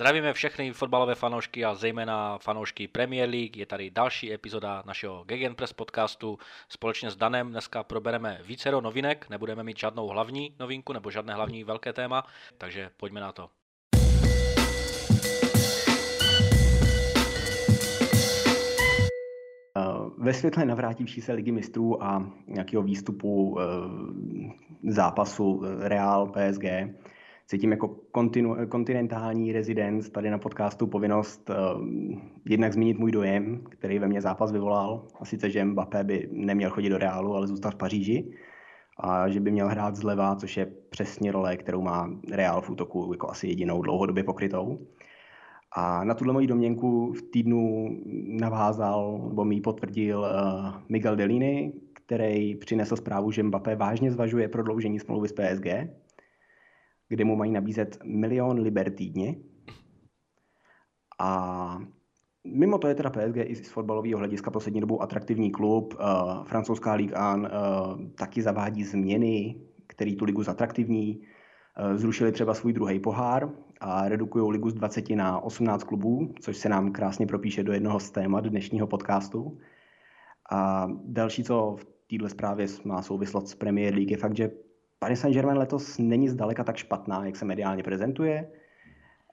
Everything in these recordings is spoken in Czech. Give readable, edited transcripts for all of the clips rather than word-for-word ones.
Zdravíme všechny fotbalové fanoušky a zejména fanoušky Premier League. Je tady další epizoda našeho Gegenpress podcastu. Společně s Danem dneska probereme vícero novinek, nebudeme mít žádnou hlavní novinku nebo žádné hlavní velké téma, takže pojďme na to. Ve světle navrátivší se Ligy mistrů a nějakého výstupu zápasu Real PSG cítím jako kontinentální rezident tady na podcastu povinnost jednak zmínit můj dojem, který ve mně zápas vyvolal. A sice, že Mbappé by neměl chodit do Reálu, ale zůstal v Paříži. A že by měl hrát zleva, což je přesně role, kterou má Real v útoku jako asi jedinou dlouhodobě pokrytou. A na tuhle moji domněnku v týdnu navázal, nebo mi potvrdil Miguel Delini, který přinesl zprávu, že Mbappé vážně zvažuje prodloužení smlouvy s PSG, kde mu mají nabízet 1 milion liber týdně. A mimo to je teda PSG i z fotbalového hlediska poslední dobou atraktivní klub. Francouzská Ligue 1 taky zavádí změny, které tu ligu zatraktivní. Zrušili třeba svůj druhý pohár a redukují ligu z 20 na 18 klubů, což se nám krásně propíše do jednoho z témat dnešního podcastu. A další, co v této zprávě má souvislost s Premier League, je fakt, že Paris Saint-Germain letos není zdaleka tak špatná, jak se mediálně prezentuje.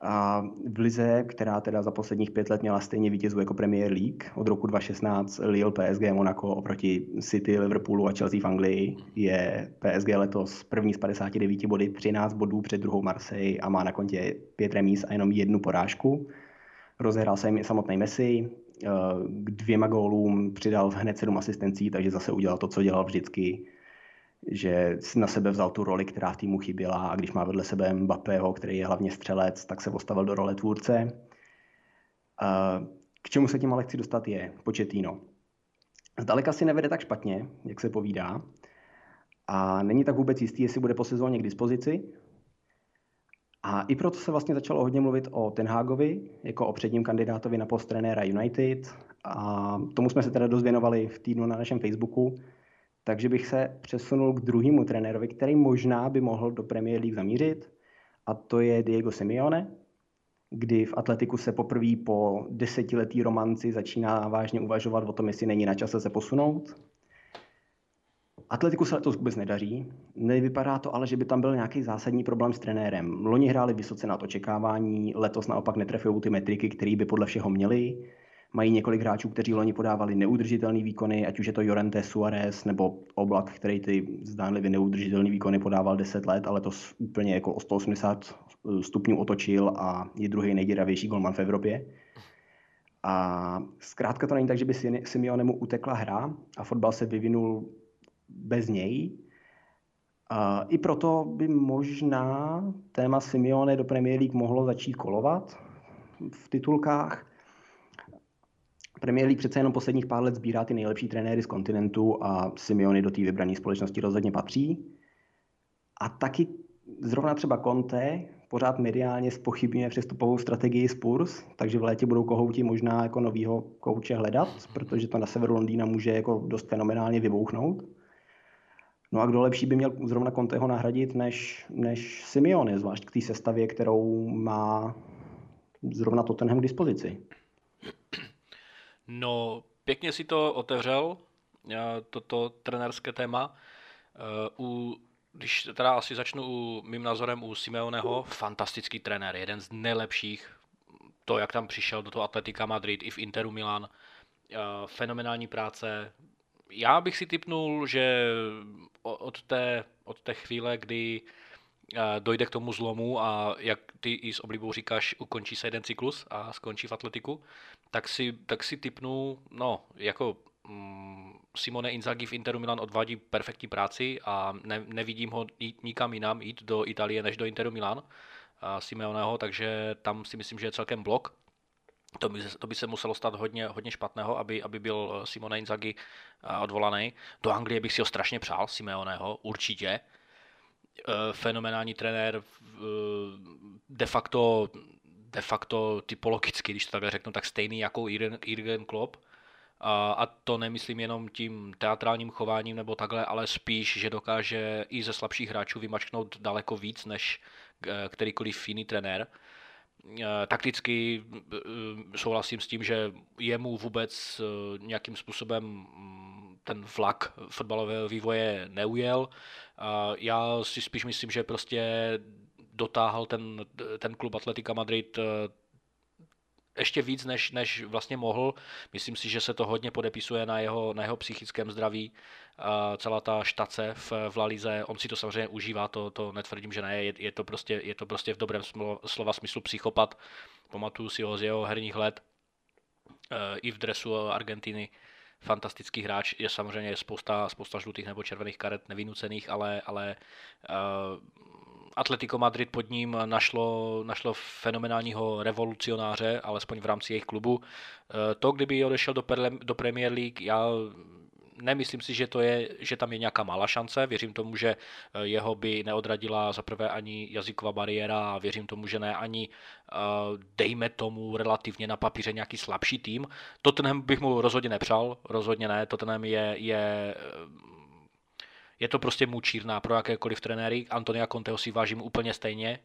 A v lize, která teda za posledních 5 let měla stejně vítězů jako Premier League, od roku 2016 Lille, PSG, Monaco oproti City, Liverpoolu a Chelsea v Anglii, je PSG letos první z 59 body, 13 bodů před druhou Marseille a má na kontě 5 remíz a jenom 1 porážku. Rozehrál se jim i samotný Messi, k 2 gólům přidal hned 7 asistencí, takže zase udělal to, co dělal vždycky, že na sebe vzal tu roli, která týmu chyběla, a když má vedle sebe Mbappého, který je hlavně střelec, tak se postavil do role tvůrce. K čemu se tím ale chci dostat je Pochettino. Zdaleka si nevede tak špatně, jak se povídá, a není tak vůbec jistý, jestli bude po sezóně k dispozici. A i proto se vlastně začalo hodně mluvit o Ten Hagovi jako o předním kandidátovi na post trenéra United, a tomu jsme se teda dost věnovali v týdnu na našem Facebooku. Takže bych se přesunul k druhému trenérovi, který možná by mohl do Premier League zamířit, a to je Diego Simeone, kdy v Atletiku se poprvé po 10letý romanci začíná vážně uvažovat o tom, jestli není na čase se posunout. Atletiku se letos vůbec nedaří, nevypadá to ale, že by tam byl nějaký zásadní problém s trenérem. Loni hráli vysoce nad očekávání, letos naopak netrefujou ty metriky, které by podle všeho měli. Mají několik hráčů, kteří loni podávali neudržitelné výkony, ať už je to Llorente, Suárez nebo Oblak, který ty zdánlivě neudržitelné výkony podával 10 let, ale to úplně jako o 180 stupňů otočil a je druhý nejděravější golman v Evropě. A zkrátka to není tak, že by Simeonemu utekla hra a fotbal se vyvinul bez něj. A i proto by možná téma Simeone do Premier League mohlo začít kolovat v titulkách. Premier League přece jenom posledních pár let sbírá ty nejlepší trenéry z kontinentu a Simeone do té vybrané společnosti rozhodně patří. A taky zrovna třeba Conte pořád mediálně zpochybňuje přestupovou strategii Spurs, takže v létě budou kohouti možná jako novýho kouče hledat, protože to na severu Londýna může jako dost fenomenálně vybouchnout. No a kdo lepší by měl zrovna Conteho nahradit než Simeone, zvlášť k té sestavě, kterou má zrovna Tottenham k dispozici. No, pěkně si to otevřel, toto trenérské téma. Když teda asi začnu mým názorem u Simeoneho, fantastický trenér, jeden z nejlepších, to, jak tam přišel do toho Atletica Madrid i v Interu Milan, fenomenální práce. Já bych si tipnul, že od té chvíle, kdy dojde k tomu zlomu a jak ty i s oblibou říkáš, ukončí se jeden cyklus a skončí v Atletiku, tak si tipnu, no, jako Simone Inzaghi v Interu Milan odvádí perfektní práci a nevidím ho nikam jinam jít do Itálie než do Interu Milan a Simeoneho, takže tam si myslím, že je celkem blok. To by se muselo stát hodně špatného, aby byl Simone Inzaghi odvolaný. Do Anglie bych si ho strašně přál, Simeoneho, určitě. Fenomenální trenér, de facto typologicky, když to takhle řeknu, tak stejný jako Jürgen Klopp. A to nemyslím jenom tím teatrálním chováním nebo takhle, ale spíš, že dokáže i ze slabších hráčů vymačknout daleko víc než kterýkoliv jiný trenér. Takticky souhlasím s tím, že jemu vůbec nějakým způsobem ten vlak fotbalového vývoje neujel. Já si spíš myslím, že prostě dotáhl ten klub Atlético Madrid ještě víc, než vlastně mohl. Myslím si, že se to hodně podepisuje na jeho psychickém zdraví. Celá ta štace v La Lize, on si to samozřejmě užívá, to netvrdím, že ne, je to prostě v dobrém slova smyslu psychopat. Pamatuju si ho z jeho herních let i v dresu Argentiny. Fantastický hráč, je samozřejmě spousta žlutých nebo červených karet nevynucených, ale Atlético Madrid pod ním našlo fenomenálního revolucionáře, alespoň v rámci jejich klubu. To, kdyby odešel do Premier League, já nemyslím si, že tam je nějaká malá šance. Věřím tomu, že jeho by neodradila zaprvé ani jazyková bariéra a věřím tomu, že ne ani, dejme tomu, relativně na papíře nějaký slabší tým. Tottenham bych mu rozhodně nepřál, rozhodně ne. Tottenham je to prostě mučírna pro jakékoliv trenéry. Antonia Conteho si vážím úplně stejně.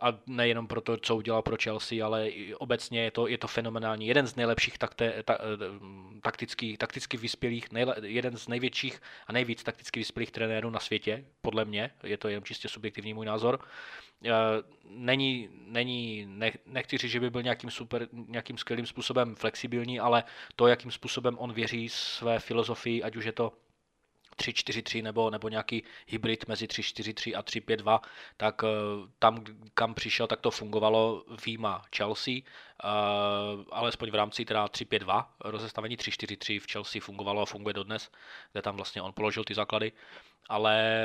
A nejenom proto, co udělal pro Chelsea, ale obecně je to fenomenální. Jeden z nejlepších takticky vyspělých, jeden z největších a nejvíc takticky vyspělých trenérů na světě, podle mě. Je to jenom čistě subjektivní můj názor. Nechci říct, že by byl nějakým skvělým způsobem flexibilní, ale to, jakým způsobem on věří své filozofii, ať už je to 3-4-3 nebo nějaký hybrid mezi 3-4-3 a 3-5-2, tak tam, kam přišel, tak to fungovalo výjima Chelsea, alespoň v rámci teda 3-5-2, rozestavení 3-4-3 v Chelsea fungovalo a funguje dodnes, kde tam vlastně on položil ty základy, ale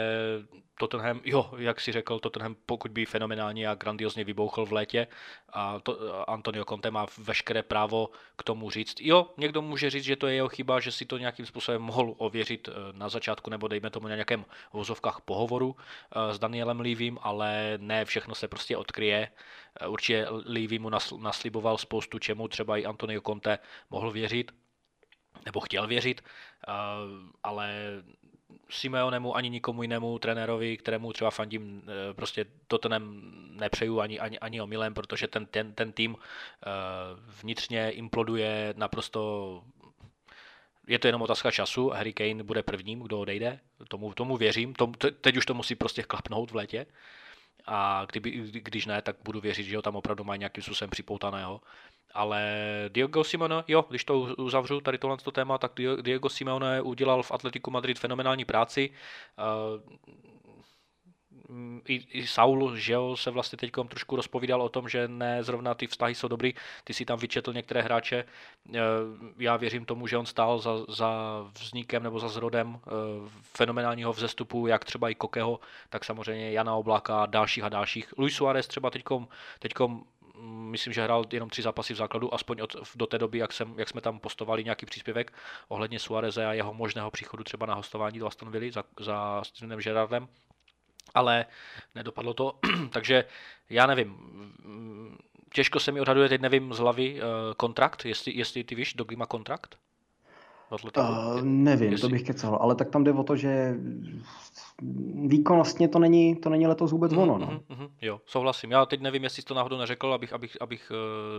Tottenham, jak si řekl, Tottenham pokud by fenomenálně a grandiozně vybouchl v létě, a Antonio Conte má veškeré právo k tomu říct, někdo může říct, že to je jeho chyba, že si to nějakým způsobem mohl ověřit na začátku, nebo dejme tomu na nějakém vozovkách pohovoru s Danielem Levym, ale ne všechno se prostě odkryje. Určitě Levy mu nasliboval spoustu, čemu třeba i Antonio Conte mohl věřit, nebo chtěl věřit, ale Simeonemu ani nikomu jinému trenérovi, kterému třeba fandím, prostě Tottenham nepřeju ani omylem, protože ten tým vnitřně imploduje naprosto. Je to jenom otázka času, Harry Kane bude prvním, kdo odejde, tomu věřím, teď už to musí prostě klapnout v létě a když ne, tak budu věřit, že ho tam opravdu mají nějakým způsobem připoutaného. Ale Diego Simeone, když to uzavřu tady tohle téma, tak Diego Simeone udělal v Atléticu Madrid fenomenální práci. I Saul, že jo, se vlastně teď trošku rozpovídal o tom, že ne zrovna ty vztahy jsou dobrý, ty si tam vyčetl některé hráče. Já věřím tomu, že on stál za vznikem nebo za zrodem fenomenálního vzestupu, jak třeba i Kokeho, tak samozřejmě Jana Oblaka a dalších. Luis Suárez třeba teďkom myslím, že hrál jenom 3 zápasy v základu, aspoň do té doby, jak jsme tam postovali nějaký příspěvek ohledně Suáreze a jeho možného příchodu třeba na hostování do Aston Villy za Stevenem Gerrardem. Ale nedopadlo to, takže já nevím, těžko se mi odhaduje, teď nevím z hlavy kontrakt, jestli ty víš, do kdy má kontrakt? Nevím, jestli... to bych kecal, ale tak tam jde o to, že výkonnostně to není letos vůbec ono. No. Jo, souhlasím, já teď nevím, jestli jsi to náhodou neřekl, abych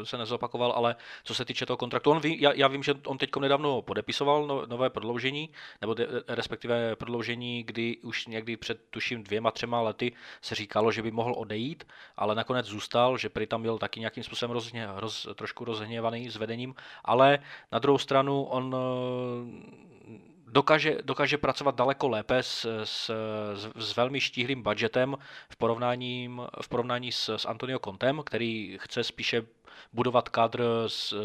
se nezopakoval, ale co se týče toho kontraktu, já vím, že on teďko nedávno podepisoval nové prodloužení, nebo respektive prodloužení, kdy už někdy před tuším 2-3 lety se říkalo, že by mohl odejít, ale nakonec zůstal, že prý tam byl taky nějakým způsobem trošku rozhněvaný s vedením, ale na druhou stranu on dokáže pracovat daleko lépe s velmi štíhlým budgetem v porovnání s Antonio Contem, který chce spíše budovat kádr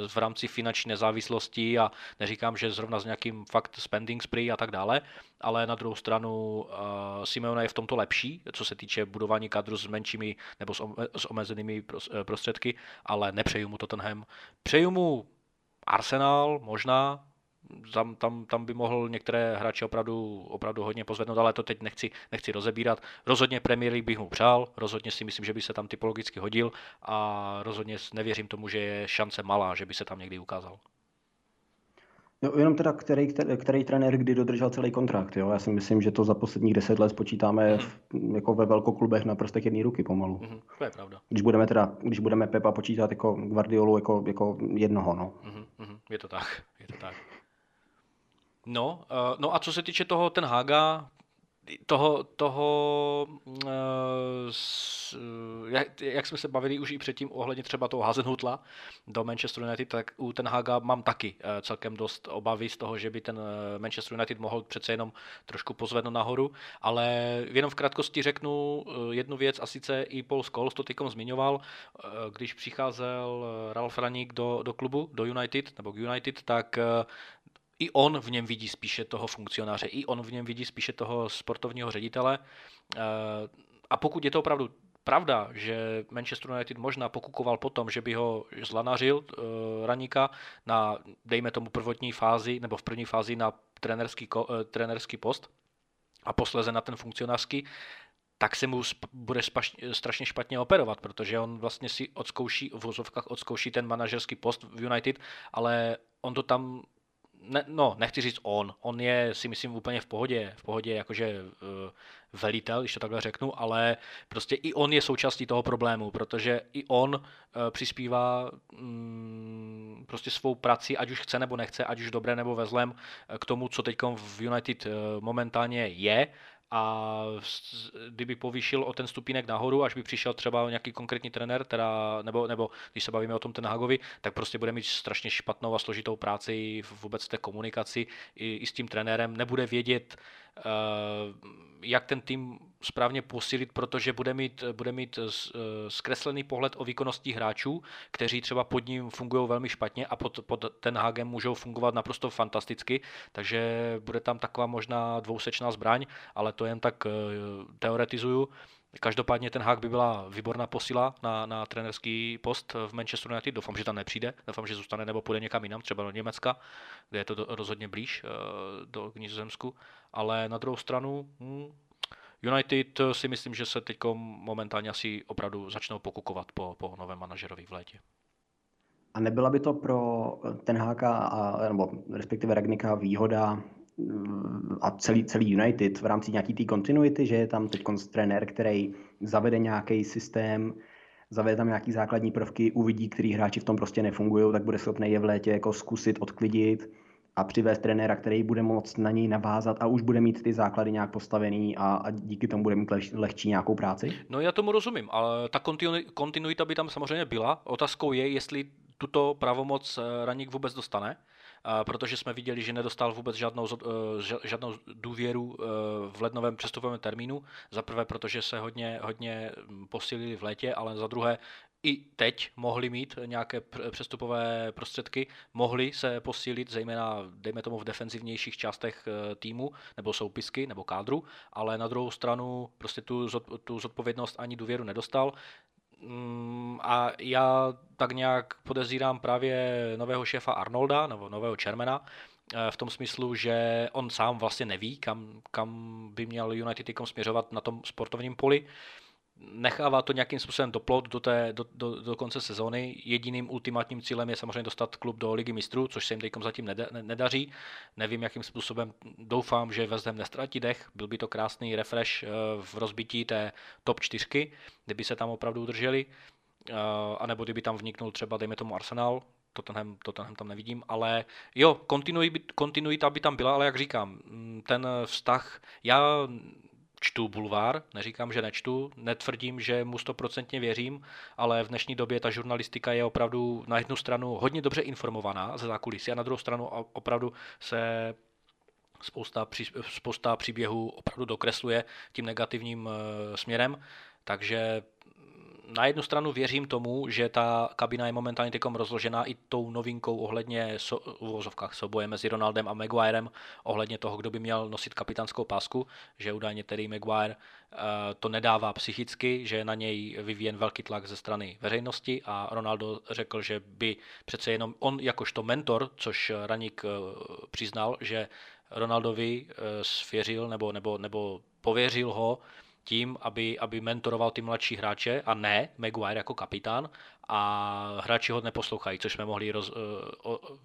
v rámci finanční nezávislosti a neříkám, že zrovna s nějakým fakt spending spree a tak dále, ale na druhou stranu Simeone je v tomto lepší, co se týče budování kádru s menšími nebo s omezenými prostředky, ale nepřeju mu Tottenham. Přeju mu Arsenal možná, tam by mohl některé hráči opravdu hodně pozvednout, ale to teď nechci rozebírat. Rozhodně Premier League bych mu přál, rozhodně si myslím, že by se tam typologicky hodil a rozhodně nevěřím tomu, že je šance malá, že by se tam někdy ukázal. No, jenom teda, který trenér kdy dodržel celý kontrakt, jo? Já si myslím, že to za posledních 10 let spočítáme jako ve velkoklubech na prstech jedné ruky pomalu. To je pravda. Když budeme Pepa počítat jako Guardiolu jako jednoho, no. Je to tak. No a co se týče toho Ten Haga, jak jsme se bavili už i předtím ohledně třeba toho Hasenhutla do Manchester United, tak u Ten Haga mám taky celkem dost obavy z toho, že by ten Manchester United mohl přece jenom trošku pozvednout nahoru, ale jenom v krátkosti řeknu jednu věc, a sice i Paul Scholes to teďkom zmiňoval, když přicházel Ralph Rangnick do klubu, do United, nebo k United, tak i on v něm vidí spíše toho funkcionáře, i on v něm vidí spíše toho sportovního ředitele. A pokud je to opravdu pravda, že Manchester United možná pokukoval potom, že by ho zlanařil Raníka na, dejme tomu, prvotní fázi, nebo v první fázi na trenerský post a posléze na ten funkcionářský, tak se mu bude strašně špatně operovat, protože on vlastně si v vozovkách odskouší ten manažerský post v United, ale on to tam... nechci říct on je, si myslím, úplně v pohodě jakože velitel, když to takhle řeknu, ale prostě i on je součástí toho problému, protože i on přispívá prostě svou prací, ať už chce nebo nechce, ať už dobré nebo ve zlém, k tomu, co teď v United momentálně je, a kdyby povýšil o ten stupínek nahoru, až by přišel třeba nějaký konkrétní trenér, teda, nebo když se bavíme o tom Ten Hagovi, tak prostě bude mít strašně špatnou a složitou práci vůbec té komunikaci i s tím trenérem, nebude vědět, jak ten tým správně posílit, protože bude mít zkreslený pohled o výkonnosti hráčů, kteří třeba pod ním fungují velmi špatně a pod Ten Hagem můžou fungovat naprosto fantasticky, takže bude tam taková možná dvousečná zbraň, ale to jen tak teoretizuju. Každopádně Ten Hag by byla výborná posila na trenerský post v Manchesteru United. Doufám, že tam nepřijde, doufám, že zůstane nebo půjde někam jinam, třeba do Německa, kde je to rozhodně blíž do Nizozemsku. Ale na druhou stranu United si myslím, že se teď momentálně asi opravdu začnou pokukovat po novém manažerovi v létě. A nebyla by to pro Ten Haga nebo respektive Rangnicka výhoda a celý United v rámci nějaký té kontinuity, že je tam teď trenér, který zavede nějaký systém, zavede tam nějaký základní prvky, uvidí, který hráči v tom prostě nefungují, tak bude schopný je v létě jako zkusit odklidit a přivést trenéra, který bude moct na něj navázat a už bude mít ty základy nějak postavený a díky tomu bude mít lehčí nějakou práci? No, já tomu rozumím, ale ta kontinuita by tam samozřejmě byla. Otázkou je, jestli tuto pravomoc Rangnick vůbec dostane, protože jsme viděli, že nedostal vůbec žádnou důvěru v lednovém přestupovém termínu. Za prvé, protože se hodně posílili v létě, ale za druhé, i teď mohli mít nějaké přestupové prostředky, mohli se posílit, zejména dejme tomu v defenzivnějších částech týmu, nebo soupisky, nebo kádru, ale na druhou stranu prostě tu zodpovědnost ani důvěru nedostal. A já tak nějak podezírám právě nového šéfa Arnolda, nebo nového Chairmana, v tom smyslu, že on sám vlastně neví, kam by měl United směřovat na tom sportovním poli. Nechává to nějakým způsobem doplout do konce sezóny. Jediným ultimátním cílem je samozřejmě dostat klub do Ligy mistrů, což se jim teďkom zatím nedaří. Nevím, jakým způsobem, doufám, že West Ham nestratí dech. Byl by to krásný refresh v rozbití té top 4, kdyby se tam opravdu udrželi, anebo kdyby tam vniknul třeba, dejme tomu, Arsenal. Tottenham tam nevidím, ale jo, kontinuita by tam byla, ale jak říkám, ten vztah, já čtu bulvár, neříkám, že nečtu, netvrdím, že mu 100% věřím, ale v dnešní době ta žurnalistika je opravdu na jednu stranu hodně dobře informovaná ze zákulisí a na druhou stranu opravdu se spousta příběhů opravdu dokresluje tím negativním směrem, takže na jednu stranu věřím tomu, že ta kabina je momentálně teďkom rozložená i tou novinkou ohledně souboje mezi Ronaldem a Maguirem, ohledně toho, kdo by měl nosit kapitánskou pásku, že údajně tedy Maguire to nedává psychicky, že je na něj vyvíjen velký tlak ze strany veřejnosti a Ronaldo řekl, že by přece jenom on jakožto mentor, což Rangnick přiznal, že Ronaldovi svěřil nebo pověřil ho tím, aby mentoroval ty mladší hráče a ne Maguire jako kapitán, a hráči ho neposlouchají, což jsme mohli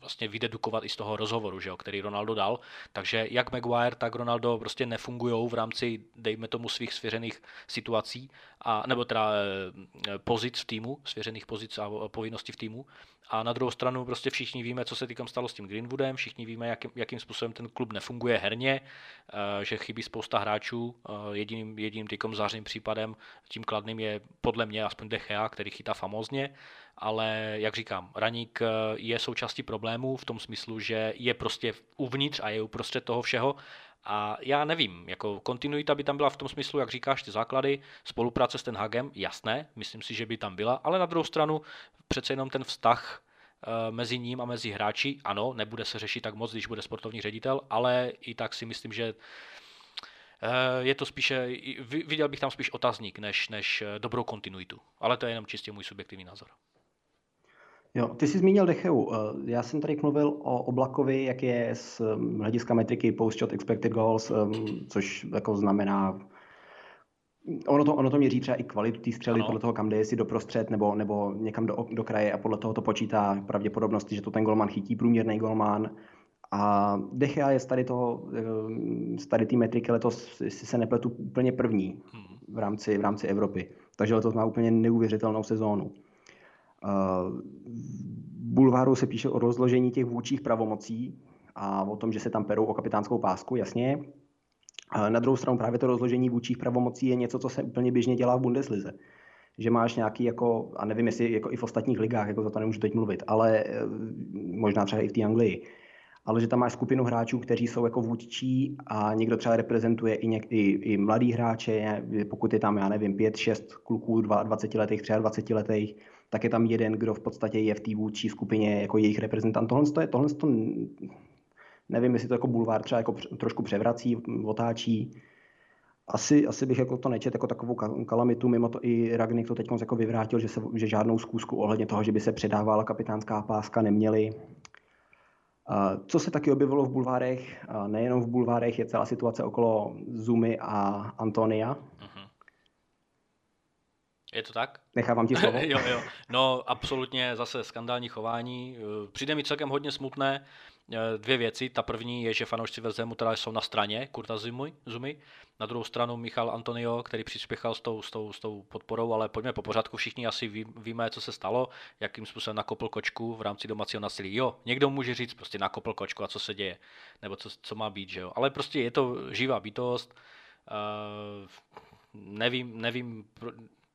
vlastně vydedukovat i z toho rozhovoru, že jo, který Ronaldo dal. Takže jak Maguire, tak Ronaldo prostě nefungujou v rámci, dejme tomu, svých svěřených situací, nebo teda pozic v týmu, svěřených pozic a povinností v týmu. A na druhou stranu prostě všichni víme, co se týkam stalo s tím Greenwoodem, všichni víme, jakým způsobem ten klub nefunguje herně, že chybí spousta hráčů. Jediným týkom zářným případem, tím kladným je podle mě aspoň Ten Hag, který chytá famózně, ale jak říkám, Rangnick je součástí problému v tom smyslu, že je prostě uvnitř a je uprostřed toho všeho. A já nevím, jako kontinuita by tam byla v tom smyslu, jak říkáš, ty základy, spolupráce s Ten Hagem, jasné, myslím si, že by tam byla, ale na druhou stranu přece jenom ten vztah mezi ním a mezi hráči, ano, nebude se řešit tak moc, když bude sportovní ředitel, ale i tak si myslím, že je to spíše, viděl bych tam spíš otazník, než dobrou kontinuitu, ale to je jenom čistě můj subjektivní názor. Jo, ty jsi zmínil De Geu. Já jsem tady mluvil o Oblakovi, jak je z hlediska metriky post shot expected goals, což jako znamená, ono to měří třeba i kvalitu té střely, podle toho, kam jde, jestli doprostřed nebo někam do kraje, a podle toho to počítá pravděpodobnost, že to ten golman chytí, průměrný golman. A De Gea je z tady té metriky letos, jestli se nepletu, úplně první v rámci Evropy. Takže letos má úplně neuvěřitelnou sezónu. Bulváru se píše o rozložení těch vůdčích pravomocí a o tom, že se tam perou o kapitánskou pásku, jasně. Na druhou stranu právě to rozložení vůdčích pravomocí je něco, co se úplně běžně dělá v Bundeslize. Že máš nějaký, jako, a nevím, jestli jako i v ostatních ligách, jako za to nemůžu teď mluvit, ale možná třeba i v té Anglii. Ale že tam máš skupinu hráčů, kteří jsou jako vůdčí, a někdo třeba reprezentuje i mladý hráče, pokud je tam, já nevím, 5-6 kluků 22letých, 23letých, tak je tam jeden, kdo v podstatě je v té vůdčí skupině jako jejich reprezentant. Tohle to, nevím, jestli to jako bulvár třeba jako trošku převrací, otáčí. Asi bych jako to nečet jako takovou kalamitu, mimo to i Rangnick to teď jako vyvrátil, že žádnou zkoušku ohledně toho, že by se předávala kapitánská páska, neměli. Co se taky objevilo v bulvárech, nejenom v bulvárech, je celá situace okolo Zumy a Antonia. Uh-huh. Je to tak? Nechávám ti slovo. jo. No absolutně zase skandální chování. Přijde mi celkem hodně smutné dvě věci. Ta první je, že fanoušci Verzemu teda jsou na straně Kurta Zumy. Na druhou stranu Michal Antonio, který přispěchal s tou podporou, ale pojďme po pořádku, všichni asi víme, co se stalo, jakým způsobem nakopl kočku v rámci domácího násilí. Jo, někdo může říct, prostě nakopl kočku a co se děje, nebo co má být, že jo. Ale prostě je to živá bytost. Nevím,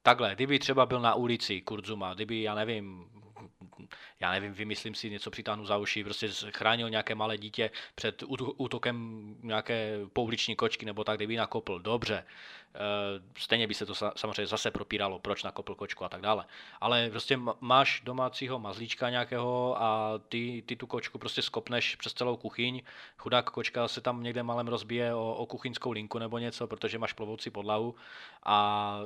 takhle, kdyby třeba byl na ulici Kurt Zouma, kdyby, já nevím, vymyslím si něco, přitáhnu za uši, prostě chránil nějaké malé dítě před útokem nějaké pouliční kočky nebo tak, kdyby nakopl, dobře. Stejně by se to samozřejmě zase propíralo, proč nakopl kočku a tak dále. Ale prostě máš domácího mazlíčka nějakého a ty tu kočku prostě skopneš přes celou kuchyň. Chudák kočka se tam někde malem rozbije o kuchyňskou linku nebo něco, protože máš plovoucí podlahu, a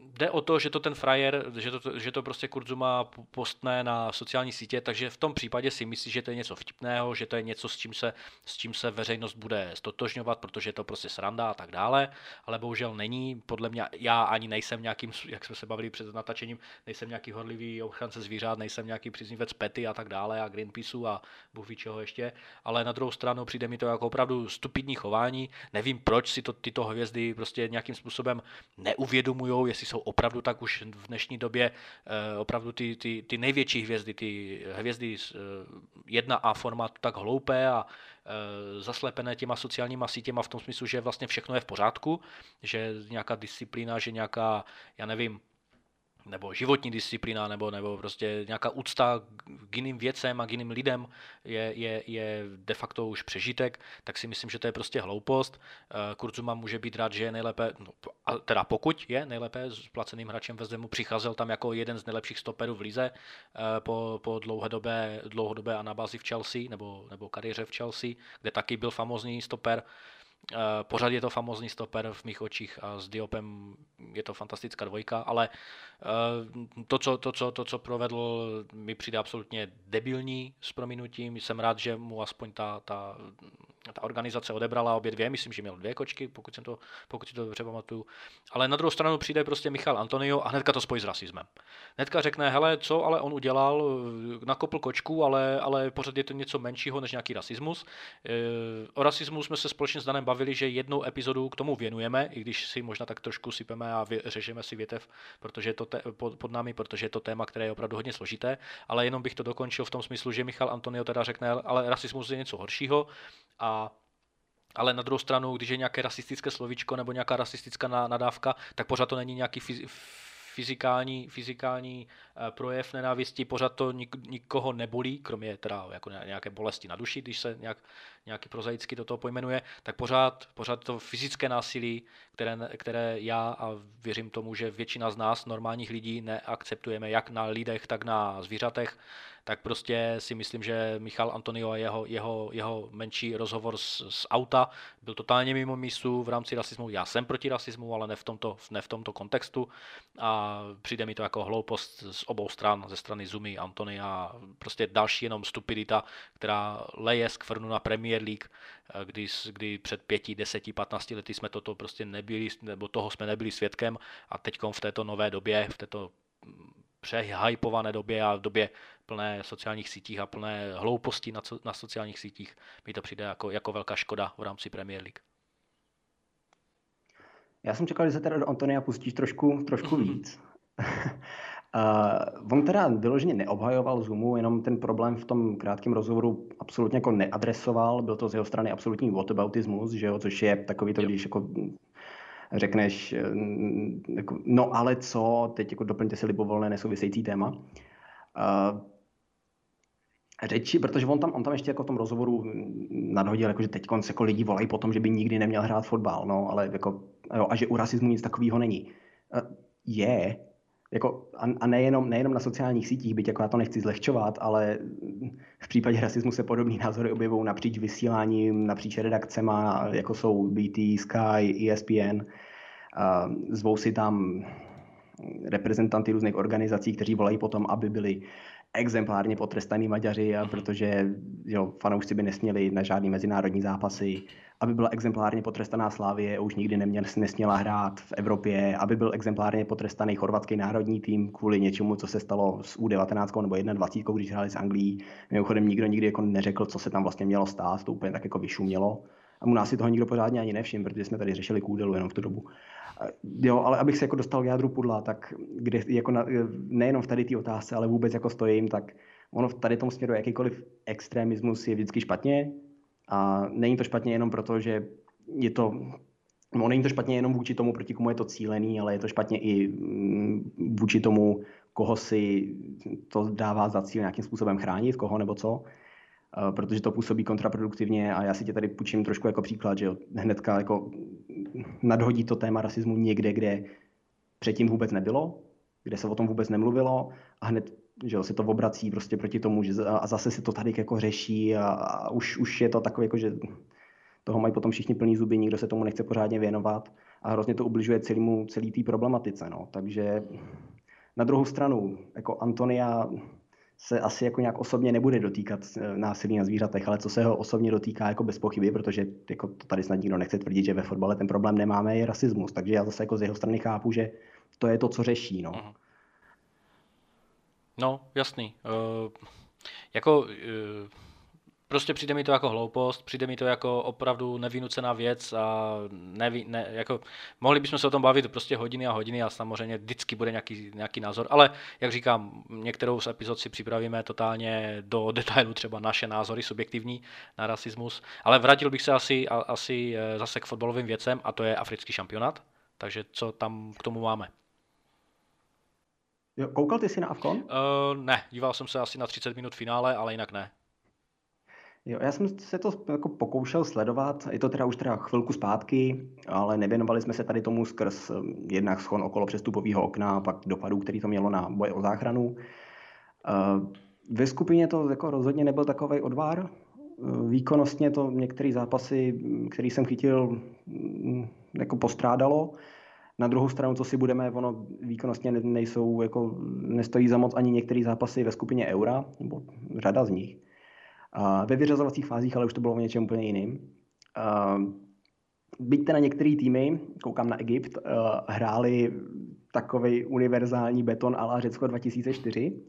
jde o to, že to ten frajer, že to prostě Kurt Zouma postne na sociální sítě, takže v tom případě si myslí, že to je něco vtipného, že to je něco, s čím se veřejnost bude stotožňovat, protože je to prostě sranda a tak dále, ale bohužel není, podle mě, já ani nejsem nějakým, jak jsme se bavili před natačením, nejsem nějaký horlivý ochránce zvířat, nejsem nějaký příznivec PETY a tak dále a Greenpeaceu a bůh ví čeho ještě, ale na druhou stranu přijde mi to jako opravdu stupidní chování, nevím, proč si to tyto hvězdy prostě nějakým způsobem neuvědomujou, jestli jsou opravdu tak už v dnešní době opravdu ty největší hvězdy, ty hvězdy 1A formátu tak hloupé a zaslepené těma sociálníma sítěma v tom smyslu, že vlastně všechno je v pořádku, že nějaká disciplína, že nějaká, já nevím, nebo životní disciplína, nebo prostě nějaká úcta k jiným věcem a k jiným lidem je de facto už přežitek, tak si myslím, že to je prostě hloupost. Kurt Zouma může být rád, že je nejlépe, no, teda pokud je nejlépe s placeným hráčem West Hamu, přicházel tam jako jeden z nejlepších stoperů v lize po dlouhodobé anabázi v Chelsea, nebo kariéře v Chelsea, kde taky byl famózní stoper. Pořád je to famózní stoper v mých očích a s Diopem je to fantastická dvojka, ale to, co provedl, mi přijde absolutně debilní, s prominutím. Jsem rád, že mu aspoň ta ta organizace odebrala obě dvě, myslím, že měl dvě kočky, pokud si to dobře pamatuju. Ale na druhou stranu přijde prostě Michal Antonio a hnedka to spojí s rasismem. Hnedka řekne, hele, co, ale on udělal, nakopl kočku, ale pořád je to něco menšího než nějaký rasismus. O rasismu jsme se společně s Danem bavili, že jednu epizodu k tomu věnujeme, i když si možná tak trošku sypeme a řešíme si větev, protože je to pod námi, protože je to téma, které je opravdu hodně složité, ale jenom bych to dokončil v tom smyslu, že Michal Antonio teda řekne, ale rasismus je něco horšího, ale na druhou stranu, když je nějaké rasistické slovíčko nebo nějaká rasistická nadávka, tak pořád to není nějaký fyzikální projev nenávisti, pořád to nikoho nebolí, kromě teda jako nějaké bolesti na duši, když se nějaký prozaicky do toho pojmenuje, tak pořád to fyzické násilí, které já a věřím tomu, že většina z nás, normálních lidí, neakceptujeme jak na lidech, tak na zvířatech, tak prostě si myslím, že Michal Antonio a jeho menší rozhovor z auta byl totálně mimo mísu v rámci rasismu. Já jsem proti rasismu, ale ne v tomto kontextu a přijde mi to jako hloupost z obou stran, ze strany Zumi, Antonia, prostě další jenom stupidita, která leje z kvrnu na Premier League, kdy před 5, 10, 15 lety jsme toto prostě nebyli, nebo toho jsme nebyli svědkem a teďkom v této nové době, v této přehypované době a v době plné sociálních sítích a plné hloupostí na sociálních sítích mi to přijde jako velká škoda v rámci Premier League. Já jsem čekal, že se teda do Antonia pustíš trošku víc. On teda vyloženě neobhajoval Zoomu, jenom ten problém v tom krátkém rozhovoru absolutně jako neadresoval. Byl to z jeho strany absolutní whataboutismus, že jo, což je takový to, když jako řekneš, jako, no ale co, teď jako doplňte si libovolné nesouvisející téma. Řeči, protože on tam ještě jako v tom rozhovoru nadhodil, jako, že teď konce jako lidi volají po tom, že by nikdy neměl hrát fotbal, no, ale jako, jo, a že u rasismu nic takového není. Je, jako, a nejenom na sociálních sítích, byť jako já to nechci zlehčovat, ale v případě rasismu se podobný názory objevují napříč vysíláním, napříč redakcema, jako jsou BT, Sky, ESPN, zvou si tam reprezentanty různých organizací, kteří volají potom, aby byli exemplárně potrestaní Maďaři, a protože jo, fanoušci by nesměli na žádný mezinárodní zápasy, aby byla exemplárně potrestaná Slavie, už nikdy nesměla hrát v Evropě, aby byl exemplárně potrestaný chorvatský národní tým kvůli něčemu, co se stalo s U19 nebo 21, když hráli s Anglií. Mimochodem nikdo nikdy jako neřekl, co se tam vlastně mělo stát, to úplně tak jako vyšumělo. A u nás si toho nikdo pořádně ani nevšiml, protože jsme tady řešili kůdelu jenom v tu dobu. Jo, ale abych se jako dostal k jádru pudla, tak kde, jako nejenom v tady té otázce, ale vůbec jako stojím, tak ono v tady tom směru jakýkoliv extremismus je vždycky špatně a není to špatně jenom proto, že je to, no není to špatně jenom vůči tomu, proti komu je to cílený, ale je to špatně i vůči tomu, koho si to dává za cíl nějakým způsobem chránit, koho nebo co. Protože to působí kontraproduktivně a já si tě tady půjčím trošku jako příklad, že hnedka jako nadhodí to téma rasismu někde, kde předtím vůbec nebylo, kde se o tom vůbec nemluvilo a hned že se to obrací prostě proti tomu že a zase se to tady jako řeší a už je to takové, jako, že toho mají potom všichni plný zuby, nikdo se tomu nechce pořádně věnovat a hrozně to ubližuje celý té problematice. No. Takže na druhou stranu, jako Antonia se asi jako nějak osobně nebude dotýkat násilí na zvířatech, ale co se ho osobně dotýká jako bez pochyby, protože jako to tady snad nikdo nechce tvrdit, že ve fotbale ten problém nemáme, je rasismus. Takže já zase jako z jeho strany chápu, že to je to, co řeší. No, no jasný. Prostě přijde mi to jako hloupost, přijde mi to jako opravdu nevynucená věc a jako, mohli bychom se o tom bavit prostě hodiny a hodiny a samozřejmě vždycky bude nějaký názor, ale jak říkám, některou z epizod si připravíme totálně do detailu, třeba naše názory subjektivní na rasismus, ale vrátil bych se asi zase k fotbalovým věcem a to je africký šampionát, takže co tam k tomu máme? Jo, koukal ty si na AFCON? Ne, díval jsem se asi na 30 minut finále, ale jinak ne. Jo, já jsem se to jako pokoušel sledovat, je to teda už teda chvilku zpátky, ale nevěnovali jsme se tady tomu skrz jednak schon okolo přestupového okna, pak dopadů, který to mělo na boje o záchranu. Ve skupině to jako rozhodně nebyl takovej odvár. Výkonnostně to některé zápasy, které jsem chytil, jako postrádalo. Na druhou stranu, co si budeme, ono výkonnostně nejsou, jako nestojí za moc ani některé zápasy ve skupině Eura, nebo řada z nich. Ve vyřazovacích fázích, ale už to bylo v něčem úplně jiným. Byť teda některý týmy, koukám na Egypt, hráli takovej univerzální beton à la Řecko 2004,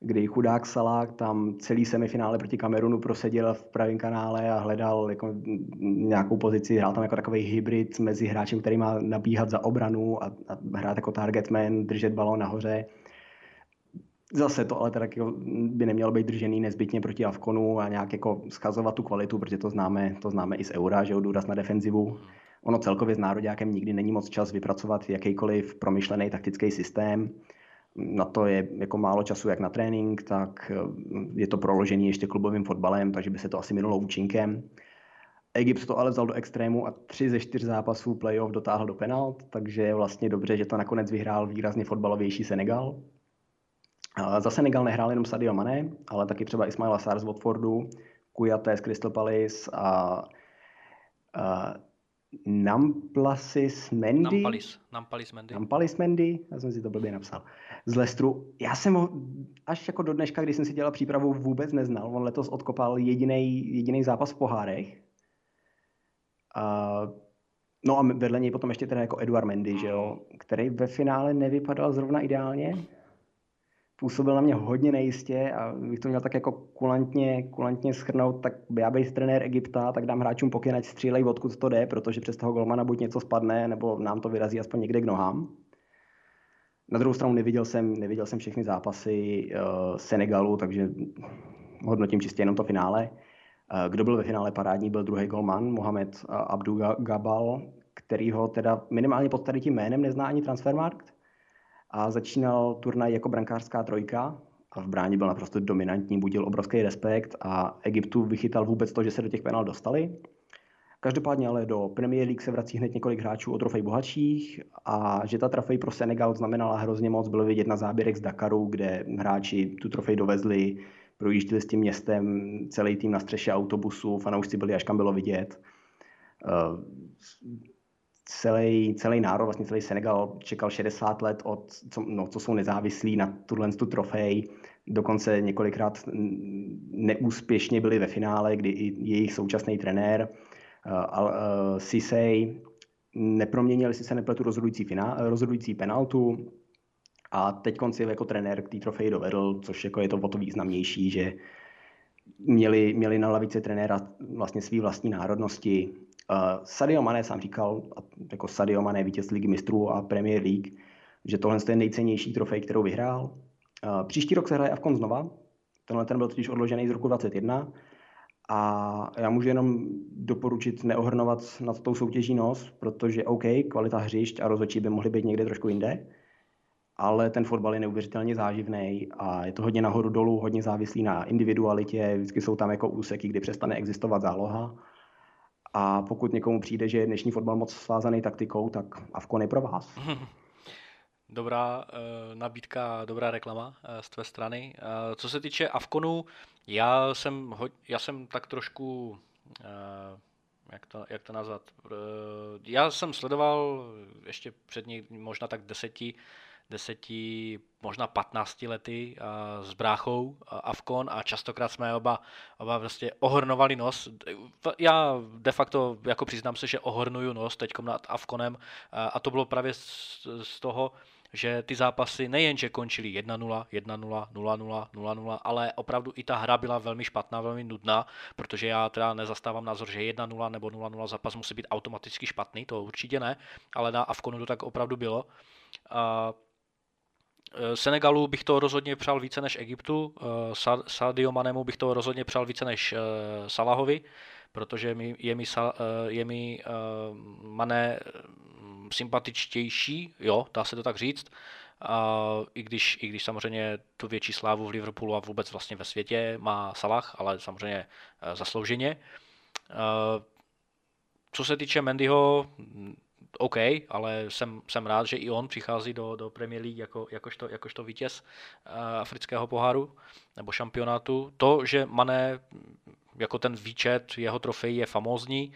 kdy chudák Salah tam celý semifinále proti Kamerunu proseděl v pravém kanále a hledal jako nějakou pozici, hrál tam jako takový hybrid mezi hráčem, který má nabíhat za obranu a hrát jako targetman, držet balón nahoře. Zase to ale teda by nemělo být držený nezbytně proti AFCONu a nějak jako schazovat tu kvalitu, protože to známe i z Eura, že důraz na defenzivu. Ono celkově s nároďákem nikdy není moc čas vypracovat jakýkoliv promyšlený taktický systém. Na to je jako málo času jak na trénink, tak je to proložený ještě klubovým fotbalem, takže by se to asi minulo účinkem. Egypt to ale vzal do extrému a 3 ze 4 zápasů playoff dotáhl do penalt, takže je vlastně dobře, že to nakonec vyhrál výrazně fotbalovější Senegal. Za Senegal nehrál jenom Sadio Mané, ale taky třeba Ismaila Sarr z Watfordu, Kouyaté z Crystal Palace a Nampalis Mendy, já jsem si to blbě napsal, z Leicesteru. Já jsem ho až jako do dneška, když jsem si dělal přípravu, vůbec neznal. On letos odkopal jedinej zápas v pohárech. No a vedle něj potom ještě teda jako Edouard Mendy, že jo, který ve finále nevypadal zrovna ideálně. Působil na mě hodně nejistě a bych to měl tak jako kulantně schrnout, tak já bejs trenér Egypta, tak dám hráčům pokyn, ať střílej, odkud to jde, protože přes toho golmana buď něco spadne, nebo nám to vyrazí aspoň někde k nohám. Na druhou stranu neviděl jsem všechny zápasy Senegalu, takže hodnotím čistě jenom to finále. Kdo byl ve finále parádní, byl druhý golman, Mohamed Abdou Gabal, kterýho teda minimálně pod tady tím jménem nezná ani Transfermarkt. A začínal turnaj jako brankářská trojka a v bráně byl naprosto dominantní, budil obrovský respekt a Egyptu vychytal vůbec to, že se do těch penál dostali. Každopádně ale do Premier League se vrací hned několik hráčů o trofej bohatších a že ta trofej pro Senegal znamenala hrozně moc, bylo vidět na záběrech z Dakaru, kde hráči tu trofej dovezli, projížděli s tím městem, celý tým na střeše autobusu, fanoušci byli, až kam bylo vidět. Celý národ, vlastně celý Senegal čekal 60 let co jsou nezávislí na tu trofej. Dokonce několikrát neúspěšně byli ve finále, kdy i jejich současný trenér Sisej neproměnil, jestli se nepletu, rozhodující penaltu. A teď konci jako trenér k té trofeji dovedl, což jako je to o to významnější, že měli na lavici trenéra vlastně svý vlastní národnosti. Sadio Mané sám říkal, jako Sadio Mané vítěz Ligy mistrů a Premier League, že tohle je nejcennější trofej, kterou vyhrál. Příští rok se hraje AFCON znova, tenhle ten byl totiž odložený z roku 2021 a já můžu jenom doporučit neohrnovat nad tou soutěží nos, protože OK, kvalita hřišť a rozhodčí by mohly být někde trošku jinde, ale ten fotbal je neuvěřitelně záživný a je to hodně nahoru dolů, hodně závislý na individualitě, vždycky jsou tam jako úseky, kdy přestane existovat záloha. A pokud někomu přijde, že je dnešní fotbal moc svázaný taktikou, tak AFCON je pro vás. Dobrá nabídka, dobrá reklama z tvé strany. Co se týče AFCONu, já jsem tak trošku, jak to nazvat, já jsem sledoval ještě před možná tak 10, možná 15 lety s bráchou AFCON a častokrát jsme oba vlastně ohrnovali nos. Já de facto, jako přiznám se, že ohrnuju nos teďkom nad AFCONem a to bylo právě z toho, že ty zápasy nejenže končily 1-0, 1-0, 0-0, 0-0, ale opravdu i ta hra byla velmi špatná, velmi nudná, protože já teda nezastávám názor, že 1-0 nebo 0-0 zápas musí být automaticky špatný, to určitě ne, ale na AFCONu to tak opravdu bylo. Senegalu bych to rozhodně přál více než Egyptu, Sadio Manemu bych to rozhodně přál více než Salahovi, protože je mi Mané sympatičtější, jo, dá se to tak říct, i když samozřejmě tu větší slávu v Liverpoolu a vůbec vlastně ve světě má Salah, ale samozřejmě zaslouženě. Co se týče Mendyho, OK, ale jsem rád, že i on přichází do Premier League jakožto vítěz afrického poháru nebo šampionátu. To, že Mané, jako ten výčet jeho trofejí je famózní,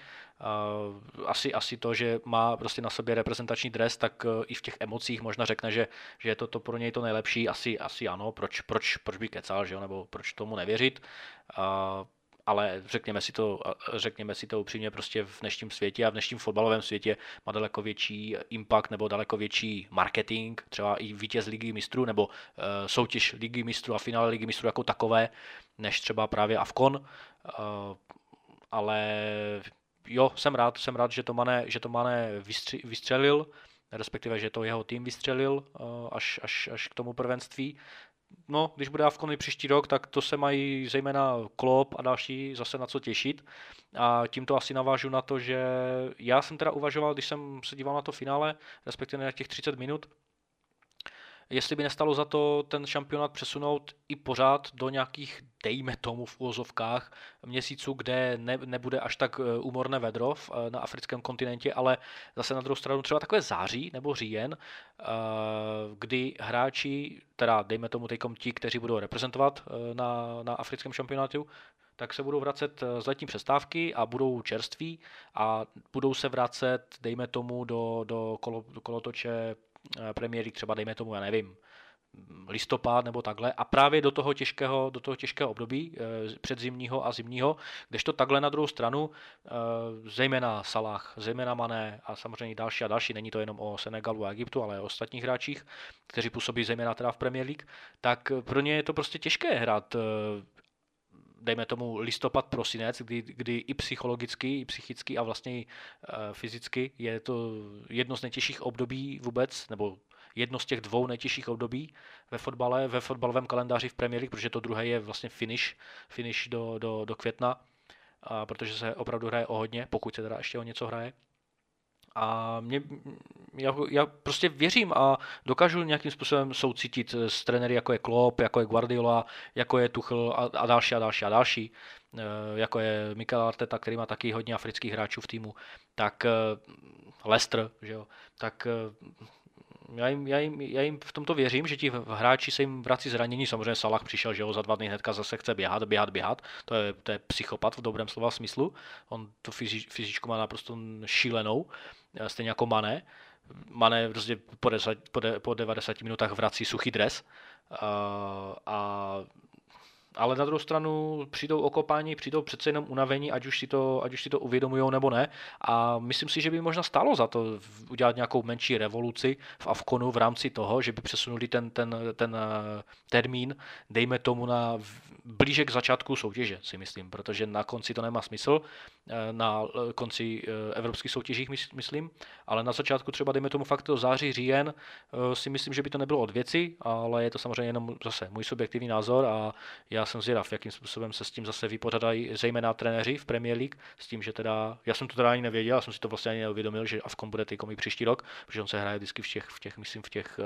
asi to, že má prostě na sobě reprezentační dres, tak i v těch emocích možná řekne, že je to pro něj to nejlepší, asi ano, proč by kecal, že jo? Nebo proč tomu nevěřit. ale řekněme si to upřímně, prostě v dnešním světě a v dnešním fotbalovém světě má daleko větší impact nebo daleko větší marketing, třeba i vítěz Ligy mistrů nebo soutěž Ligy mistrů a finále Ligy mistrů jako takové, než třeba právě AFCON, ale jo, jsem rád, že to Mané vystřelil, respektive, že to jeho tým vystřelil až k tomu prvenství. No, když bude AFCON příští rok, tak to se mají zejména Klopp a další zase na co těšit. A tím to asi navážu na to, že já jsem teda uvažoval, když jsem se díval na to finále, respektive na těch 30 minut, jestli by nestalo za to ten šampionát přesunout i pořád do nějakých, dejme tomu v uvozovkách, měsíců, kde nebude až tak úmorné vedro na africkém kontinentě, ale zase na druhou stranu třeba takové září nebo říjen, kdy hráči, teda dejme tomu teďkom ti, kteří budou reprezentovat na africkém šampionátu, tak se budou vracet z letní přestávky a budou čerství a budou se vracet, dejme tomu, do kolotoče premiéry třeba, dejme tomu, já nevím, listopad nebo takhle, a právě do toho těžkého období předzimního a zimního, kdežto takhle na druhou stranu zejména Salah, zejména Mané a samozřejmě další a další, není to jenom o Senegalu a Egyptu, ale o ostatních hráčích, kteří působí zejména teda v Premier League, tak pro ně je to prostě těžké hrát dejme tomu listopad, prosinec, kdy i psychologicky, i psychicky a vlastně fyzicky je to jedno z nejtěžších období vůbec, nebo jedno z těch dvou nejtěžších období ve fotbale, ve fotbalovém kalendáři v Premier League, protože to druhé je vlastně finish do května, a protože se opravdu hraje o hodně, pokud se teda ještě o něco hraje. A já prostě věřím a dokážu nějakým způsobem soucítit s trenéry, jako je Klopp, jako je Guardiola, jako je Tuchel a další, jako je Michal Arteta, který má taky hodně afrických hráčů v týmu, tak Leicester, že jo, tak já jim v tomto věřím, že ti hráči se jim vrací zranění, samozřejmě Salah přišel, že jo, za 2 dny hnedka zase chce běhat, to je psychopat v dobrém slova smyslu, on tu fyzičku má naprosto šílenou, stejně jako Mané prostě po 90 minutách vrací suchý dres, ale na druhou stranu přijdou okopání, přijdou přece jenom unavení, ať už si to uvědomujou nebo ne. A myslím si, že by možná stálo za to udělat nějakou menší revoluci v AFCONu v rámci toho, že by přesunuli ten termín, dejme tomu, na blíže k začátku soutěže, si myslím, protože na konci to nemá smysl, na konci evropských soutěžích, myslím, ale na začátku třeba, dejme tomu fakt září, říjen, si myslím, že by to nebylo od věci, ale je to samozřejmě jenom zase můj subjektivní názor a já jsem zvědav, jakým způsobem se s tím zase vypořádají zejména trenéři v Premier League, s tím, že teda, já jsem to teda ani nevěděl, já jsem si to vlastně ani neuvědomil, že AFCON bude i příští rok, protože on se hraje vždycky v těch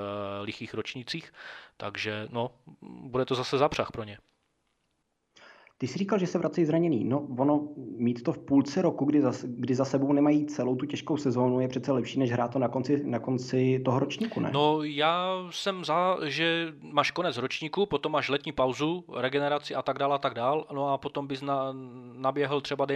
lichých ročnících, takže no, bude to zase zápřah pro ně. Ty jsi říkal, že se vrací zraněný. No, ono mít to v půlce roku, kdy za sebou nemají celou tu těžkou sezónu, je přece lepší, než hrát to na konci toho ročníku, ne? No, já jsem za, že máš konec ročníku, potom máš letní pauzu, regeneraci a tak dál, no a potom bys naběhl třeba,